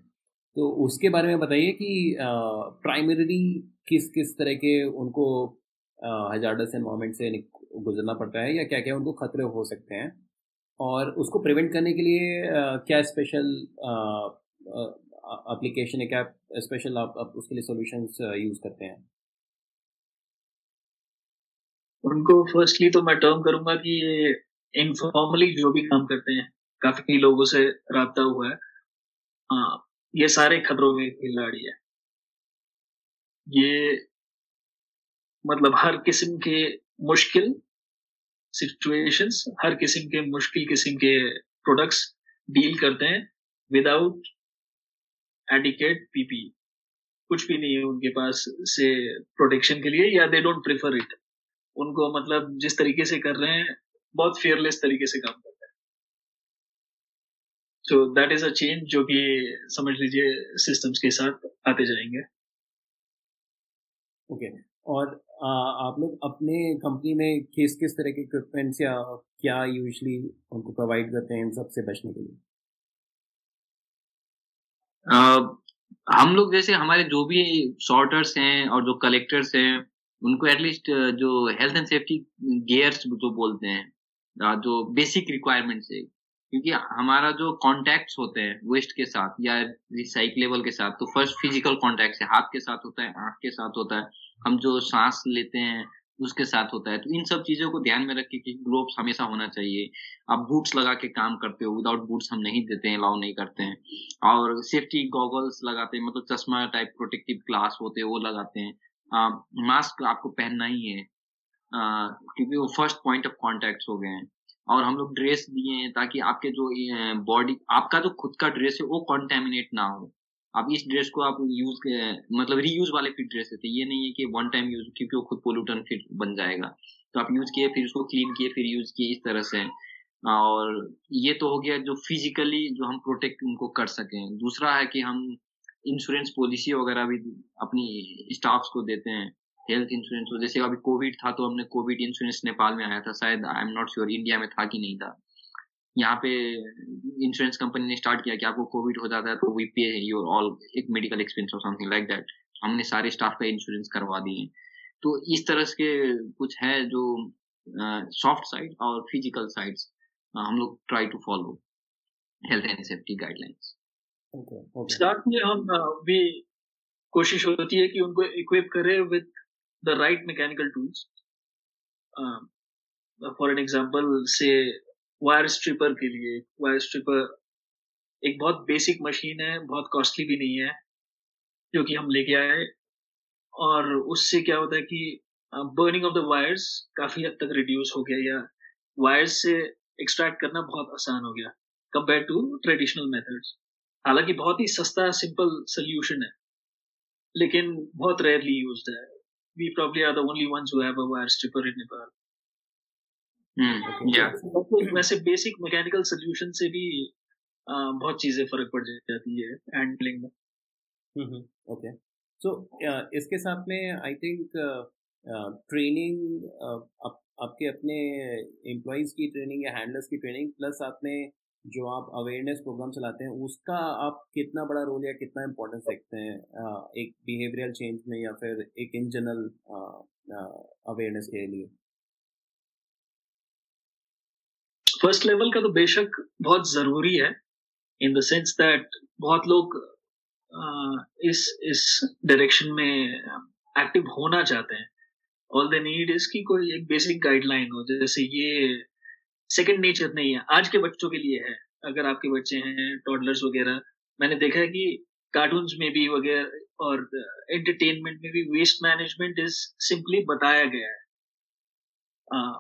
तो उसके बारे में बताइए कि प्राइमरीली uh, किस किस तरह के उनको हजार्डस uh, एनवायरमेंट से गुजरना पड़ता है या क्या क्या उनको खतरे हो सकते हैं, और उसको प्रिवेंट करने के लिए आ, क्या स्पेशल एप्लीकेशन है, क्या स्पेशल आप, आप उसके लिए सॉल्यूशंस यूज करते हैं? उनको फर्स्टली तो मैं टर्म करूंगा कि ये इनफॉर्मली जो भी काम करते हैं, काफी लोगों से रब्ता हुआ है, आ, ये सारे खतरों के खिलाड़ी है। ये मतलब हर किस्म के मुश्किल सिचुएशंस, हर किस्म के मुश्किल किस्म के प्रोडक्ट्स डील करते हैं विदाउट एडिकेट पीपी, कुछ भी नहीं है उनके पास से प्रोटेक्शन के लिए, या दे डोंट प्रेफर इट। उनको मतलब जिस तरीके से कर रहे हैं बहुत फियरलेस तरीके से काम करते हैं। So that is a change जो कि समझ लीजिए सिस्टम्स के साथ आते जाएंगे। Okay okay. और आ, आप लोग अपने कंपनी में किस किस तरह के इक्विपमेंट्स या क्या यूजली उनको प्रोवाइड करते हैं इन सबसे बचने के लिए? आ, हम लोग जैसे हमारे जो भी सॉर्टर्स हैं और जो कलेक्टर्स हैं उनको एटलीस्ट जो हेल्थ एंड सेफ्टी गियर्स जो बोलते हैं, जो बेसिक रिक्वायरमेंट्स है, क्योंकि हमारा जो कॉन्टैक्ट्स होते हैं वेस्ट के साथ या रिसाइकलेबल के साथ, तो फर्स्ट फिजिकल कॉन्टैक्ट है, हाथ के साथ होता है, आंख के साथ होता है, हम जो सांस लेते हैं उसके साथ होता है। तो इन सब चीजों को ध्यान में रख के ग्लोव्स हमेशा होना चाहिए। आप बूट्स लगा के काम करते हो, विदाउट बूट्स हम नहीं देते हैं, अलाउ नहीं करते हैं। और सेफ्टी गॉगल्स लगाते हैं, मतलब चश्मा टाइप प्रोटेक्टिव ग्लास होते हैं वो लगाते हैं। मास्क आपको पहनना ही है क्योंकि वो फर्स्ट पॉइंट ऑफ कॉन्टैक्ट हो गए हैं। और हम लोग ड्रेस दिए हैं ताकि आपके जो बॉडी, आपका जो खुद का ड्रेस है वो कॉन्टेमिनेट ना हो। आप इस ड्रेस को आप यूज, मतलब रीयूज वाले फिर ड्रेस होते हैं, ये नहीं है कि वन टाइम यूज, क्योंकि वो खुद पोल्यूटेंट फिर बन जाएगा। तो आप यूज किए, फिर उसको क्लीन किए, फिर यूज किए, इस तरह से। और ये तो हो गया जो फिजिकली जो हम प्रोटेक्ट उनको कर सकें। दूसरा है कि हम इंश्योरेंस पॉलिसी वगैरह भी अपनी स्टाफ्स को देते हैं, हेल्थ इंश्योरेंस। जैसे अभी कोविड था तो हमने कोविड इंश्योरेंस नेपाल में आया था, शायद I am not sure India में था कि नहीं था। यहाँ पे इंश्योरेंस कंपनी ने स्टार्ट किया कि आपको कोविड हो जाता है तो वी पे योर ऑल एक मेडिकल एक्सपेंस और समथिंग लाइक दैट। हमने सारे स्टाफ का इंश्योरेंस करवा दिए। तो इस तरह के कुछ है जो सॉफ्ट साइड और फिजिकल साइड्स हम लोग try to follow health and safety guidelines. Start में हम भी कोशिश होती है कि उनको इक्विप करें with the right mechanical tools. For an example से वायर स्ट्रिपर के लिए, वायर स्ट्रिपर एक बहुत बेसिक मशीन है, बहुत कॉस्टली भी नहीं है, जो कि हम लेके आए। और उससे क्या होता है कि बर्निंग ऑफ द वायर्स काफी हद तक रिड्यूस हो गया, या वायर्स से एक्सट्रैक्ट करना बहुत आसान हो गया कंपेयर टू ट्रेडिशनल मेथड्स। हालांकि बहुत ही सस्ता सिंपल सोल्यूशन है, लेकिन बहुत रेयरली यूज्ड है। We probably are the only ones who have a wire stripper in Nepal. Hmm, या वैसे बेसिक मैकेनिकल सोल्यूशन से भी बहुत चीजें फर्क पड़ जाती है हैंडलिंग में। हम्म, ओके। सो इसके साथ में आई थिंक ट्रेनिंग, आपके अपने एम्प्लॉइज की ट्रेनिंग या हैंडलर्स की ट्रेनिंग, प्लस साथ में जो आप अवेयरनेस प्रोग्राम चलाते हैं उसका आप कितना बड़ा रोल या कितना इम्पोर्टेंस देखते हैं एक बिहेवियरल चेंज में या फिर एक इन जनरल अवेयरनेस के लिए? फर्स्ट लेवल का तो बेशक बहुत जरूरी है, इन द सेंस दैट बहुत लोग इस इस डायरेक्शन में एक्टिव होना चाहते हैं। ऑल दे नीड इज कि कोई एक बेसिक गाइडलाइन हो, जैसे ये सेकंड नेचर नहीं है, आज के बच्चों के लिए है। अगर आपके बच्चे हैं टॉडलर्स वगैरह, मैंने देखा है कि कार्टून्स में भी वगैरह और एंटरटेनमेंट में भी वेस्ट मैनेजमेंट इज सिंपली बताया गया है। uh,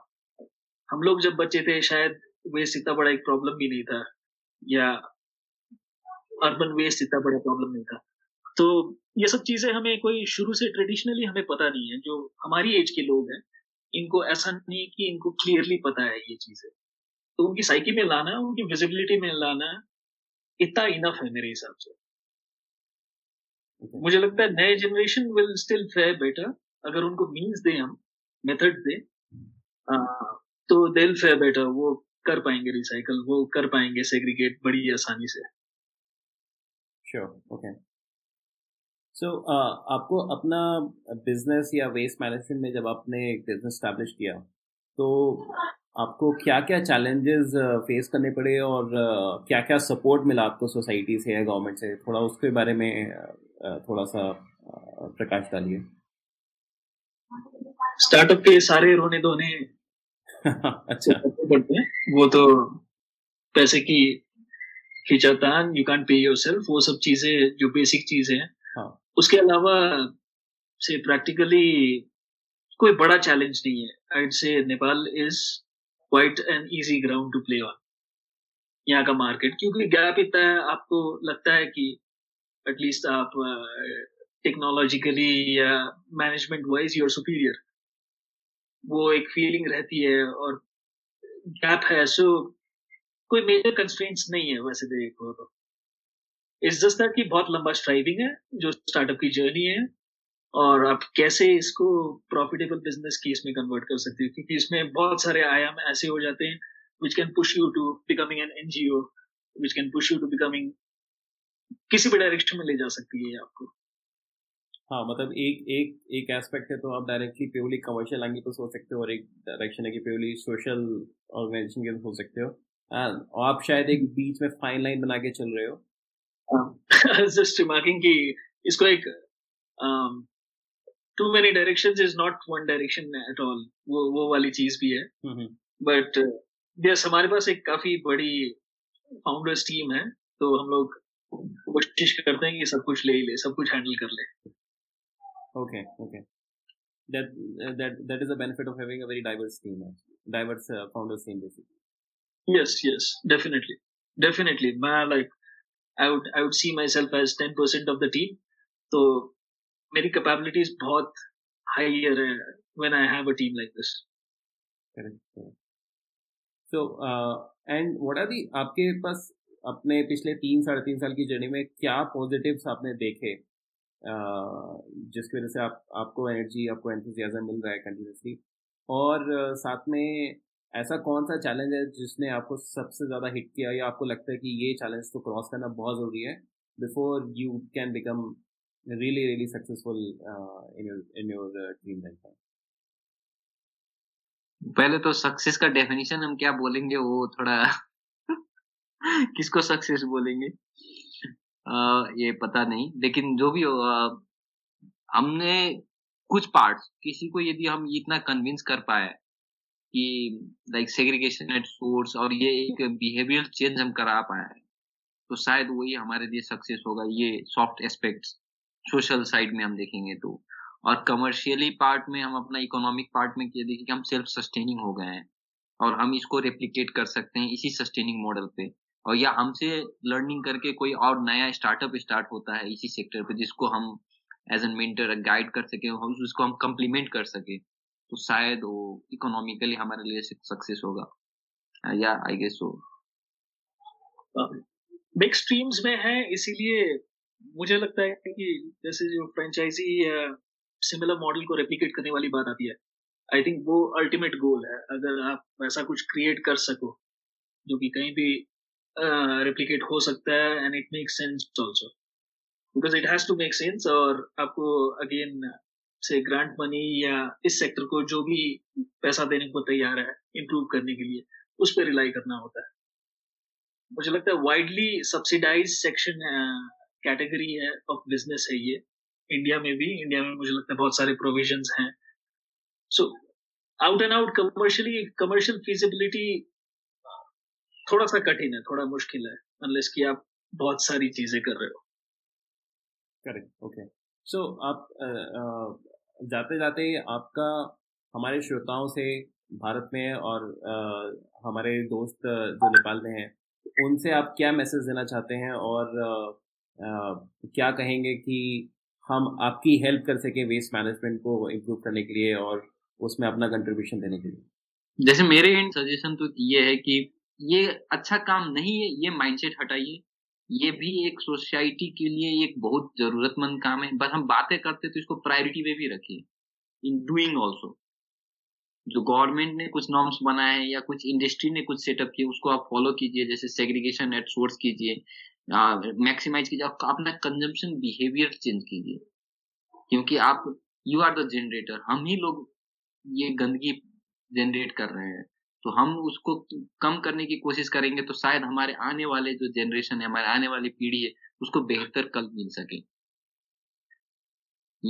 हम लोग जब बच्चे थे शायद वेस्ट इतना बड़ा एक प्रॉब्लम भी नहीं था, या अर्बन वेस्ट इतना बड़ा प्रॉब्लम नहीं था। तो ये सब चीजें हमें कोई शुरू से ट्रेडिशनली हमें पता नहीं है। जो हमारी एज के लोग हैं इनको ऐसा नहीं कि इनको क्लियरली पता है ये चीजें, तो उनकी साइकी में लाना, उनकी विजिबिलिटी में लाना इतना इनफ है मेरे हिसाब से। मुझे लगता है नए generation will still fare better अगर उनको मीन्स दें, हम मेथड दें, तो दे विल फेयर बेटर। वो कर पाएंगे रिसाइकल, वो कर पाएंगे सेग्रीगेट बड़ी आसानी से। Sure, okay. सो आपको अपना बिजनेस या वेस्ट मैनेजमेंट में जब आपने एक बिजनेस स्टैब्लिश किया तो आपको क्या क्या चैलेंजेस फेस करने पड़े और क्या क्या सपोर्ट मिला आपको सोसाइटी से या गवर्नमेंट से, थोड़ा उसके बारे में थोड़ा सा प्रकाश डालिए। स्टार्टअप के सारे रोने धोने अच्छा पड़ते हैं, वो तो पैसे की खिंचातान, यू कैन पे योरसेल्फ, वो सब चीजें जो बेसिक चीजें हैं। हाँ। उसके अलावा से प्रैक्टिकली कोई बड़ा चैलेंज नहीं है। I would say Nepal is quite an easy ground to play on, यहाँ का मार्केट, क्योंकि गैप इतना है। आपको लगता है कि एटलीस्ट आप टेक्नोलॉजिकली या management wise you are superior, वो एक फीलिंग रहती है और गैप है। सो कोई मेजर कंस्ट्रेंट्स नहीं है वैसे देखो तो। इट्स जस्ट दैट कि बहुत लंबा स्ट्राइविंग है जो स्टार्टअप की जर्नी है, और आप कैसे इसको प्रॉफिटेबल बिजनेस केस में कन्वर्ट कर सकते हो, क्योंकि इसमें बहुत सारे आयाम ऐसे हो जाते हैं which can push you to becoming an NGO, which can push you to becoming, किसी भी डायरेक्शन में ले जा सकती है आपको। हाँ, मतलब एक एक एक एस्पेक्ट है तो आप डायरेक्टली प्योरली कमर्शियल एंगल पर सोच सकते हो, और एक डायरेक्शन है कि प्योरली सोशल ऑर्गेनाइजेशन के सोच सकते हो, और आप शायद एक बीच में फाइन लाइन बना के चल रहे हो। जस्ट रिमार्किंग कि इसको एक to many directions is not one direction at all, वो वो वाली चीज भी है। बट यस, हमारे पास एक काफी बड़ी फाउंडर्स टीम है, तो हम लोग कोशिश करते हैं कि सब कुछ ले ही ले, सब कुछ हैंडल कर ले। Okay, okay. That that that is a benefit of having a very diverse team, diverse uh, founders team, basically. Yes, yes, definitely, definitely. मैं like I would I would see myself as ten percent of the team. So, my capabilities बहुत higher when I have a team like this. Correct. Correct. So, uh, and what are the आपके पास अपने पिछले तीन साढ़े तीन साल की journey में क्या पॉजिटिव्स आपने देखे Uh, जिसकी वजह से आप आपको एनर्जी, आपको एंथुसियाज्म मिल रहा है कंटिन्यूसली, और uh, साथ में ऐसा कौन सा चैलेंज है जिसने आपको सबसे ज़्यादा हिट किया, या आपको लगता है कि ये चैलेंज तो क्रॉस करना बहुत ज़रूरी है before you can become really really successful in your dream life? पहले तो सक्सेस का डेफिनेशन हम क्या बोलेंगे वो थोड़ा किसको सक्सेस बोलेंगे Uh, ये पता नहीं, लेकिन जो भी हो, uh, हमने कुछ पार्ट्स, किसी को यदि हम इतना कन्विंस कर पाए कि लाइक सेग्रीगेशन एट सोर्स और ये एक बिहेवियरल चेंज हम करा पाए, तो शायद वही हमारे लिए सक्सेस होगा। ये सॉफ्ट एस्पेक्ट्स सोशल साइड में हम देखेंगे तो, और कमर्शियली पार्ट में हम अपना इकोनॉमिक पार्ट में ये देखें कि हम सेल्फ सस्टेनिंग हो गए हैं और हम इसको रेप्लिकेट कर सकते हैं इसी सस्टेनिंग मॉडल पे, और या हमसे लर्निंग करके कोई और नया स्टार्टअप स्टार्ट होता है इसी सेक्टर पे जिसको हम एज एन मेंटर गाइड कर सके, हम उसको हम कम्प्लीमेंट कर सके, तो शायद वो इकोनॉमिकली हमारे लिए सक्सेस होगा, या I guess so. Big streams में है, इसीलिए मुझे लगता है कि जैसे जो फ्रेंचाइजी सिमिलर मॉडल को रेप्लिकेट करने वाली बात आती है, आई थिंक वो अल्टीमेट गोल है। अगर आप ऐसा कुछ क्रिएट कर सको जो कि कहीं भी रेप्लिकेट uh, हो सकता है, and it makes sense also because it has to make sense, और आपको अगेन से ग्रांट मनी या इस सेक्टर को जो भी पैसा देने को तैयार है इम्प्रूव करने के लिए, उस पर रिलाई करना होता है। मुझे लगता है वाइडली सब्सिडाइज सेक्शन कैटेगरी है ऑफ बिजनेस है ये, इंडिया में भी। इंडिया में मुझे लगता है बहुत सारे प्रोविजंस हैं। So out and out commercially commercial feasibility थोड़ा सा कठिन है, थोड़ा मुश्किल है, unless कि आप बहुत सारी चीजें कर रहे हो। Correct, okay. सो आप जाते जाते आपका हमारे श्रोताओं से, भारत में और uh, हमारे दोस्त जो नेपाल में हैं, उनसे आप क्या मैसेज देना चाहते हैं, और uh, uh, क्या कहेंगे कि हम आपकी हेल्प कर सकें वेस्ट मैनेजमेंट को इम्प्रूव करने के लिए और उसमें अपना कंट्रीब्यूशन देने के लिए? जैसे मेरे इन सजेशन तो ये है कि ये अच्छा काम नहीं है, ये माइंडसेट हटाइए। ये भी एक सोसाइटी के लिए एक बहुत जरूरतमंद काम है। बस हम बातें करते तो इसको प्रायोरिटी में भी रखिए, इन डूइंग ऑल्सो। जो गवर्नमेंट ने कुछ नॉर्म्स बनाए हैं या कुछ इंडस्ट्री ने कुछ सेटअप किए, उसको आप फॉलो कीजिए। जैसे सेग्रीगेशन एट सोर्स कीजिए, मैक्सिमाइज कीजिए, अपना कंजम्पशन बिहेवियर चेंज कीजिए, क्योंकि आप यू आर द जनरेटर। हम ही लोग ये गंदगी जनरेट कर रहे हैं, तो हम उसको कम करने की कोशिश करेंगे तो शायद हमारे आने वाले जो जनरेशन है, हमारे आने वाली पीढ़ी है, उसको बेहतर कल मिल सके।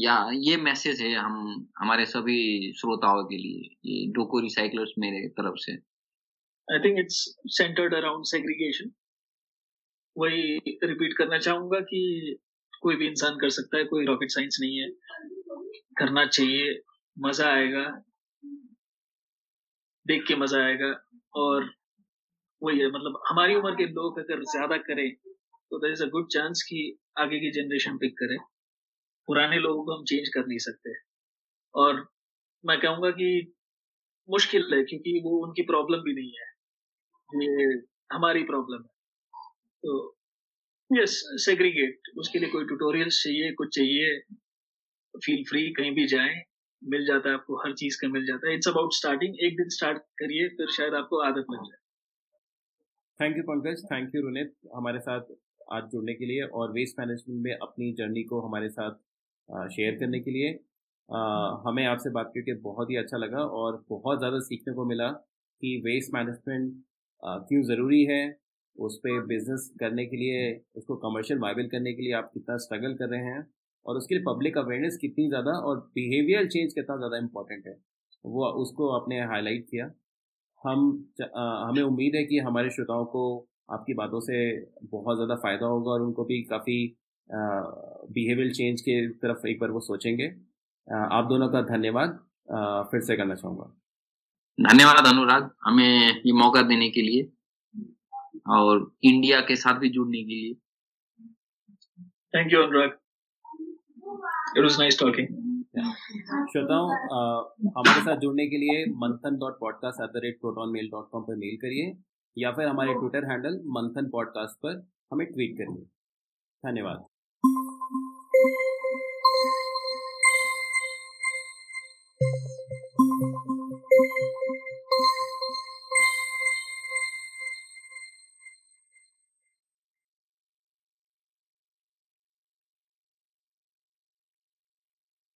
या ये मैसेज है हम हमारे सभी श्रोताओं के लिए डोको रिसाइकलर्स मेरे तरफ से। I think it's centred around segregation. वही रिपीट करना चाहूंगा कि कोई भी इंसान कर सकता है, कोई रॉकेट साइंस नहीं है, करना चाहिए, मजा आएगा, देख के मजा आएगा। और वही है, मतलब हमारी उम्र के लोग अगर ज्यादा करें तो there is a good chance कि आगे की जनरेशन पिक करे। पुराने लोगों को हम चेंज कर नहीं सकते और मैं कहूंगा कि मुश्किल है, क्योंकि वो उनकी प्रॉब्लम भी नहीं है, ये हमारी प्रॉब्लम है। तो यस, सेग्रीगेट, उसके लिए कोई ट्यूटोरियल्स चाहिए, कुछ चाहिए, फील फ्री, कहीं भी जाएं, मिल जाता है आपको, हर चीज का मिल जाता है। इट्स अबाउट स्टार्टिंग, एक दिन स्टार्ट करिए फिर शायद आपको आदत लग जाए। Thank you Pankaj, thank you Runit, हमारे साथ आज जुड़ने के लिए और वेस्ट मैनेजमेंट में अपनी जर्नी को हमारे साथ शेयर करने के लिए। हमें आपसे बात करके बहुत ही अच्छा लगा और बहुत ज़्यादा सीखने को मिला कि वेस्ट मैनेजमेंट क्यों ज़रूरी है, उस पर बिजनेस करने के लिए, उसको कमर्शियल वायबल करने के लिए आप कितना स्ट्रगल कर रहे हैं और उसके लिए पब्लिक अवेयरनेस कितनी ज़्यादा और बिहेवियर चेंज कितना ज़्यादा इम्पोर्टेंट है, वो उसको आपने हाईलाइट किया। हम हमें उम्मीद है कि हमारे श्रोताओं को आपकी बातों से बहुत ज़्यादा फ़ायदा होगा और उनको भी काफ़ी बिहेवियर चेंज के तरफ एक बार वो सोचेंगे। आप दोनों का धन्यवाद फिर से करना चाहूँगा। धन्यवाद अनुराग, हमें ये मौका देने के लिए और इंडिया के साथ भी जुड़ने के लिए। Thank you Anurag, it was nice talking. श्रोताओं, हमारे साथ जुड़ने के लिए Manthan dot podcast at the rate Proton mail dot com पर मेल करिए या फिर हमारे ट्विटर हैंडल मंथन पॉडकास्ट पर हमें ट्वीट करिए। धन्यवाद।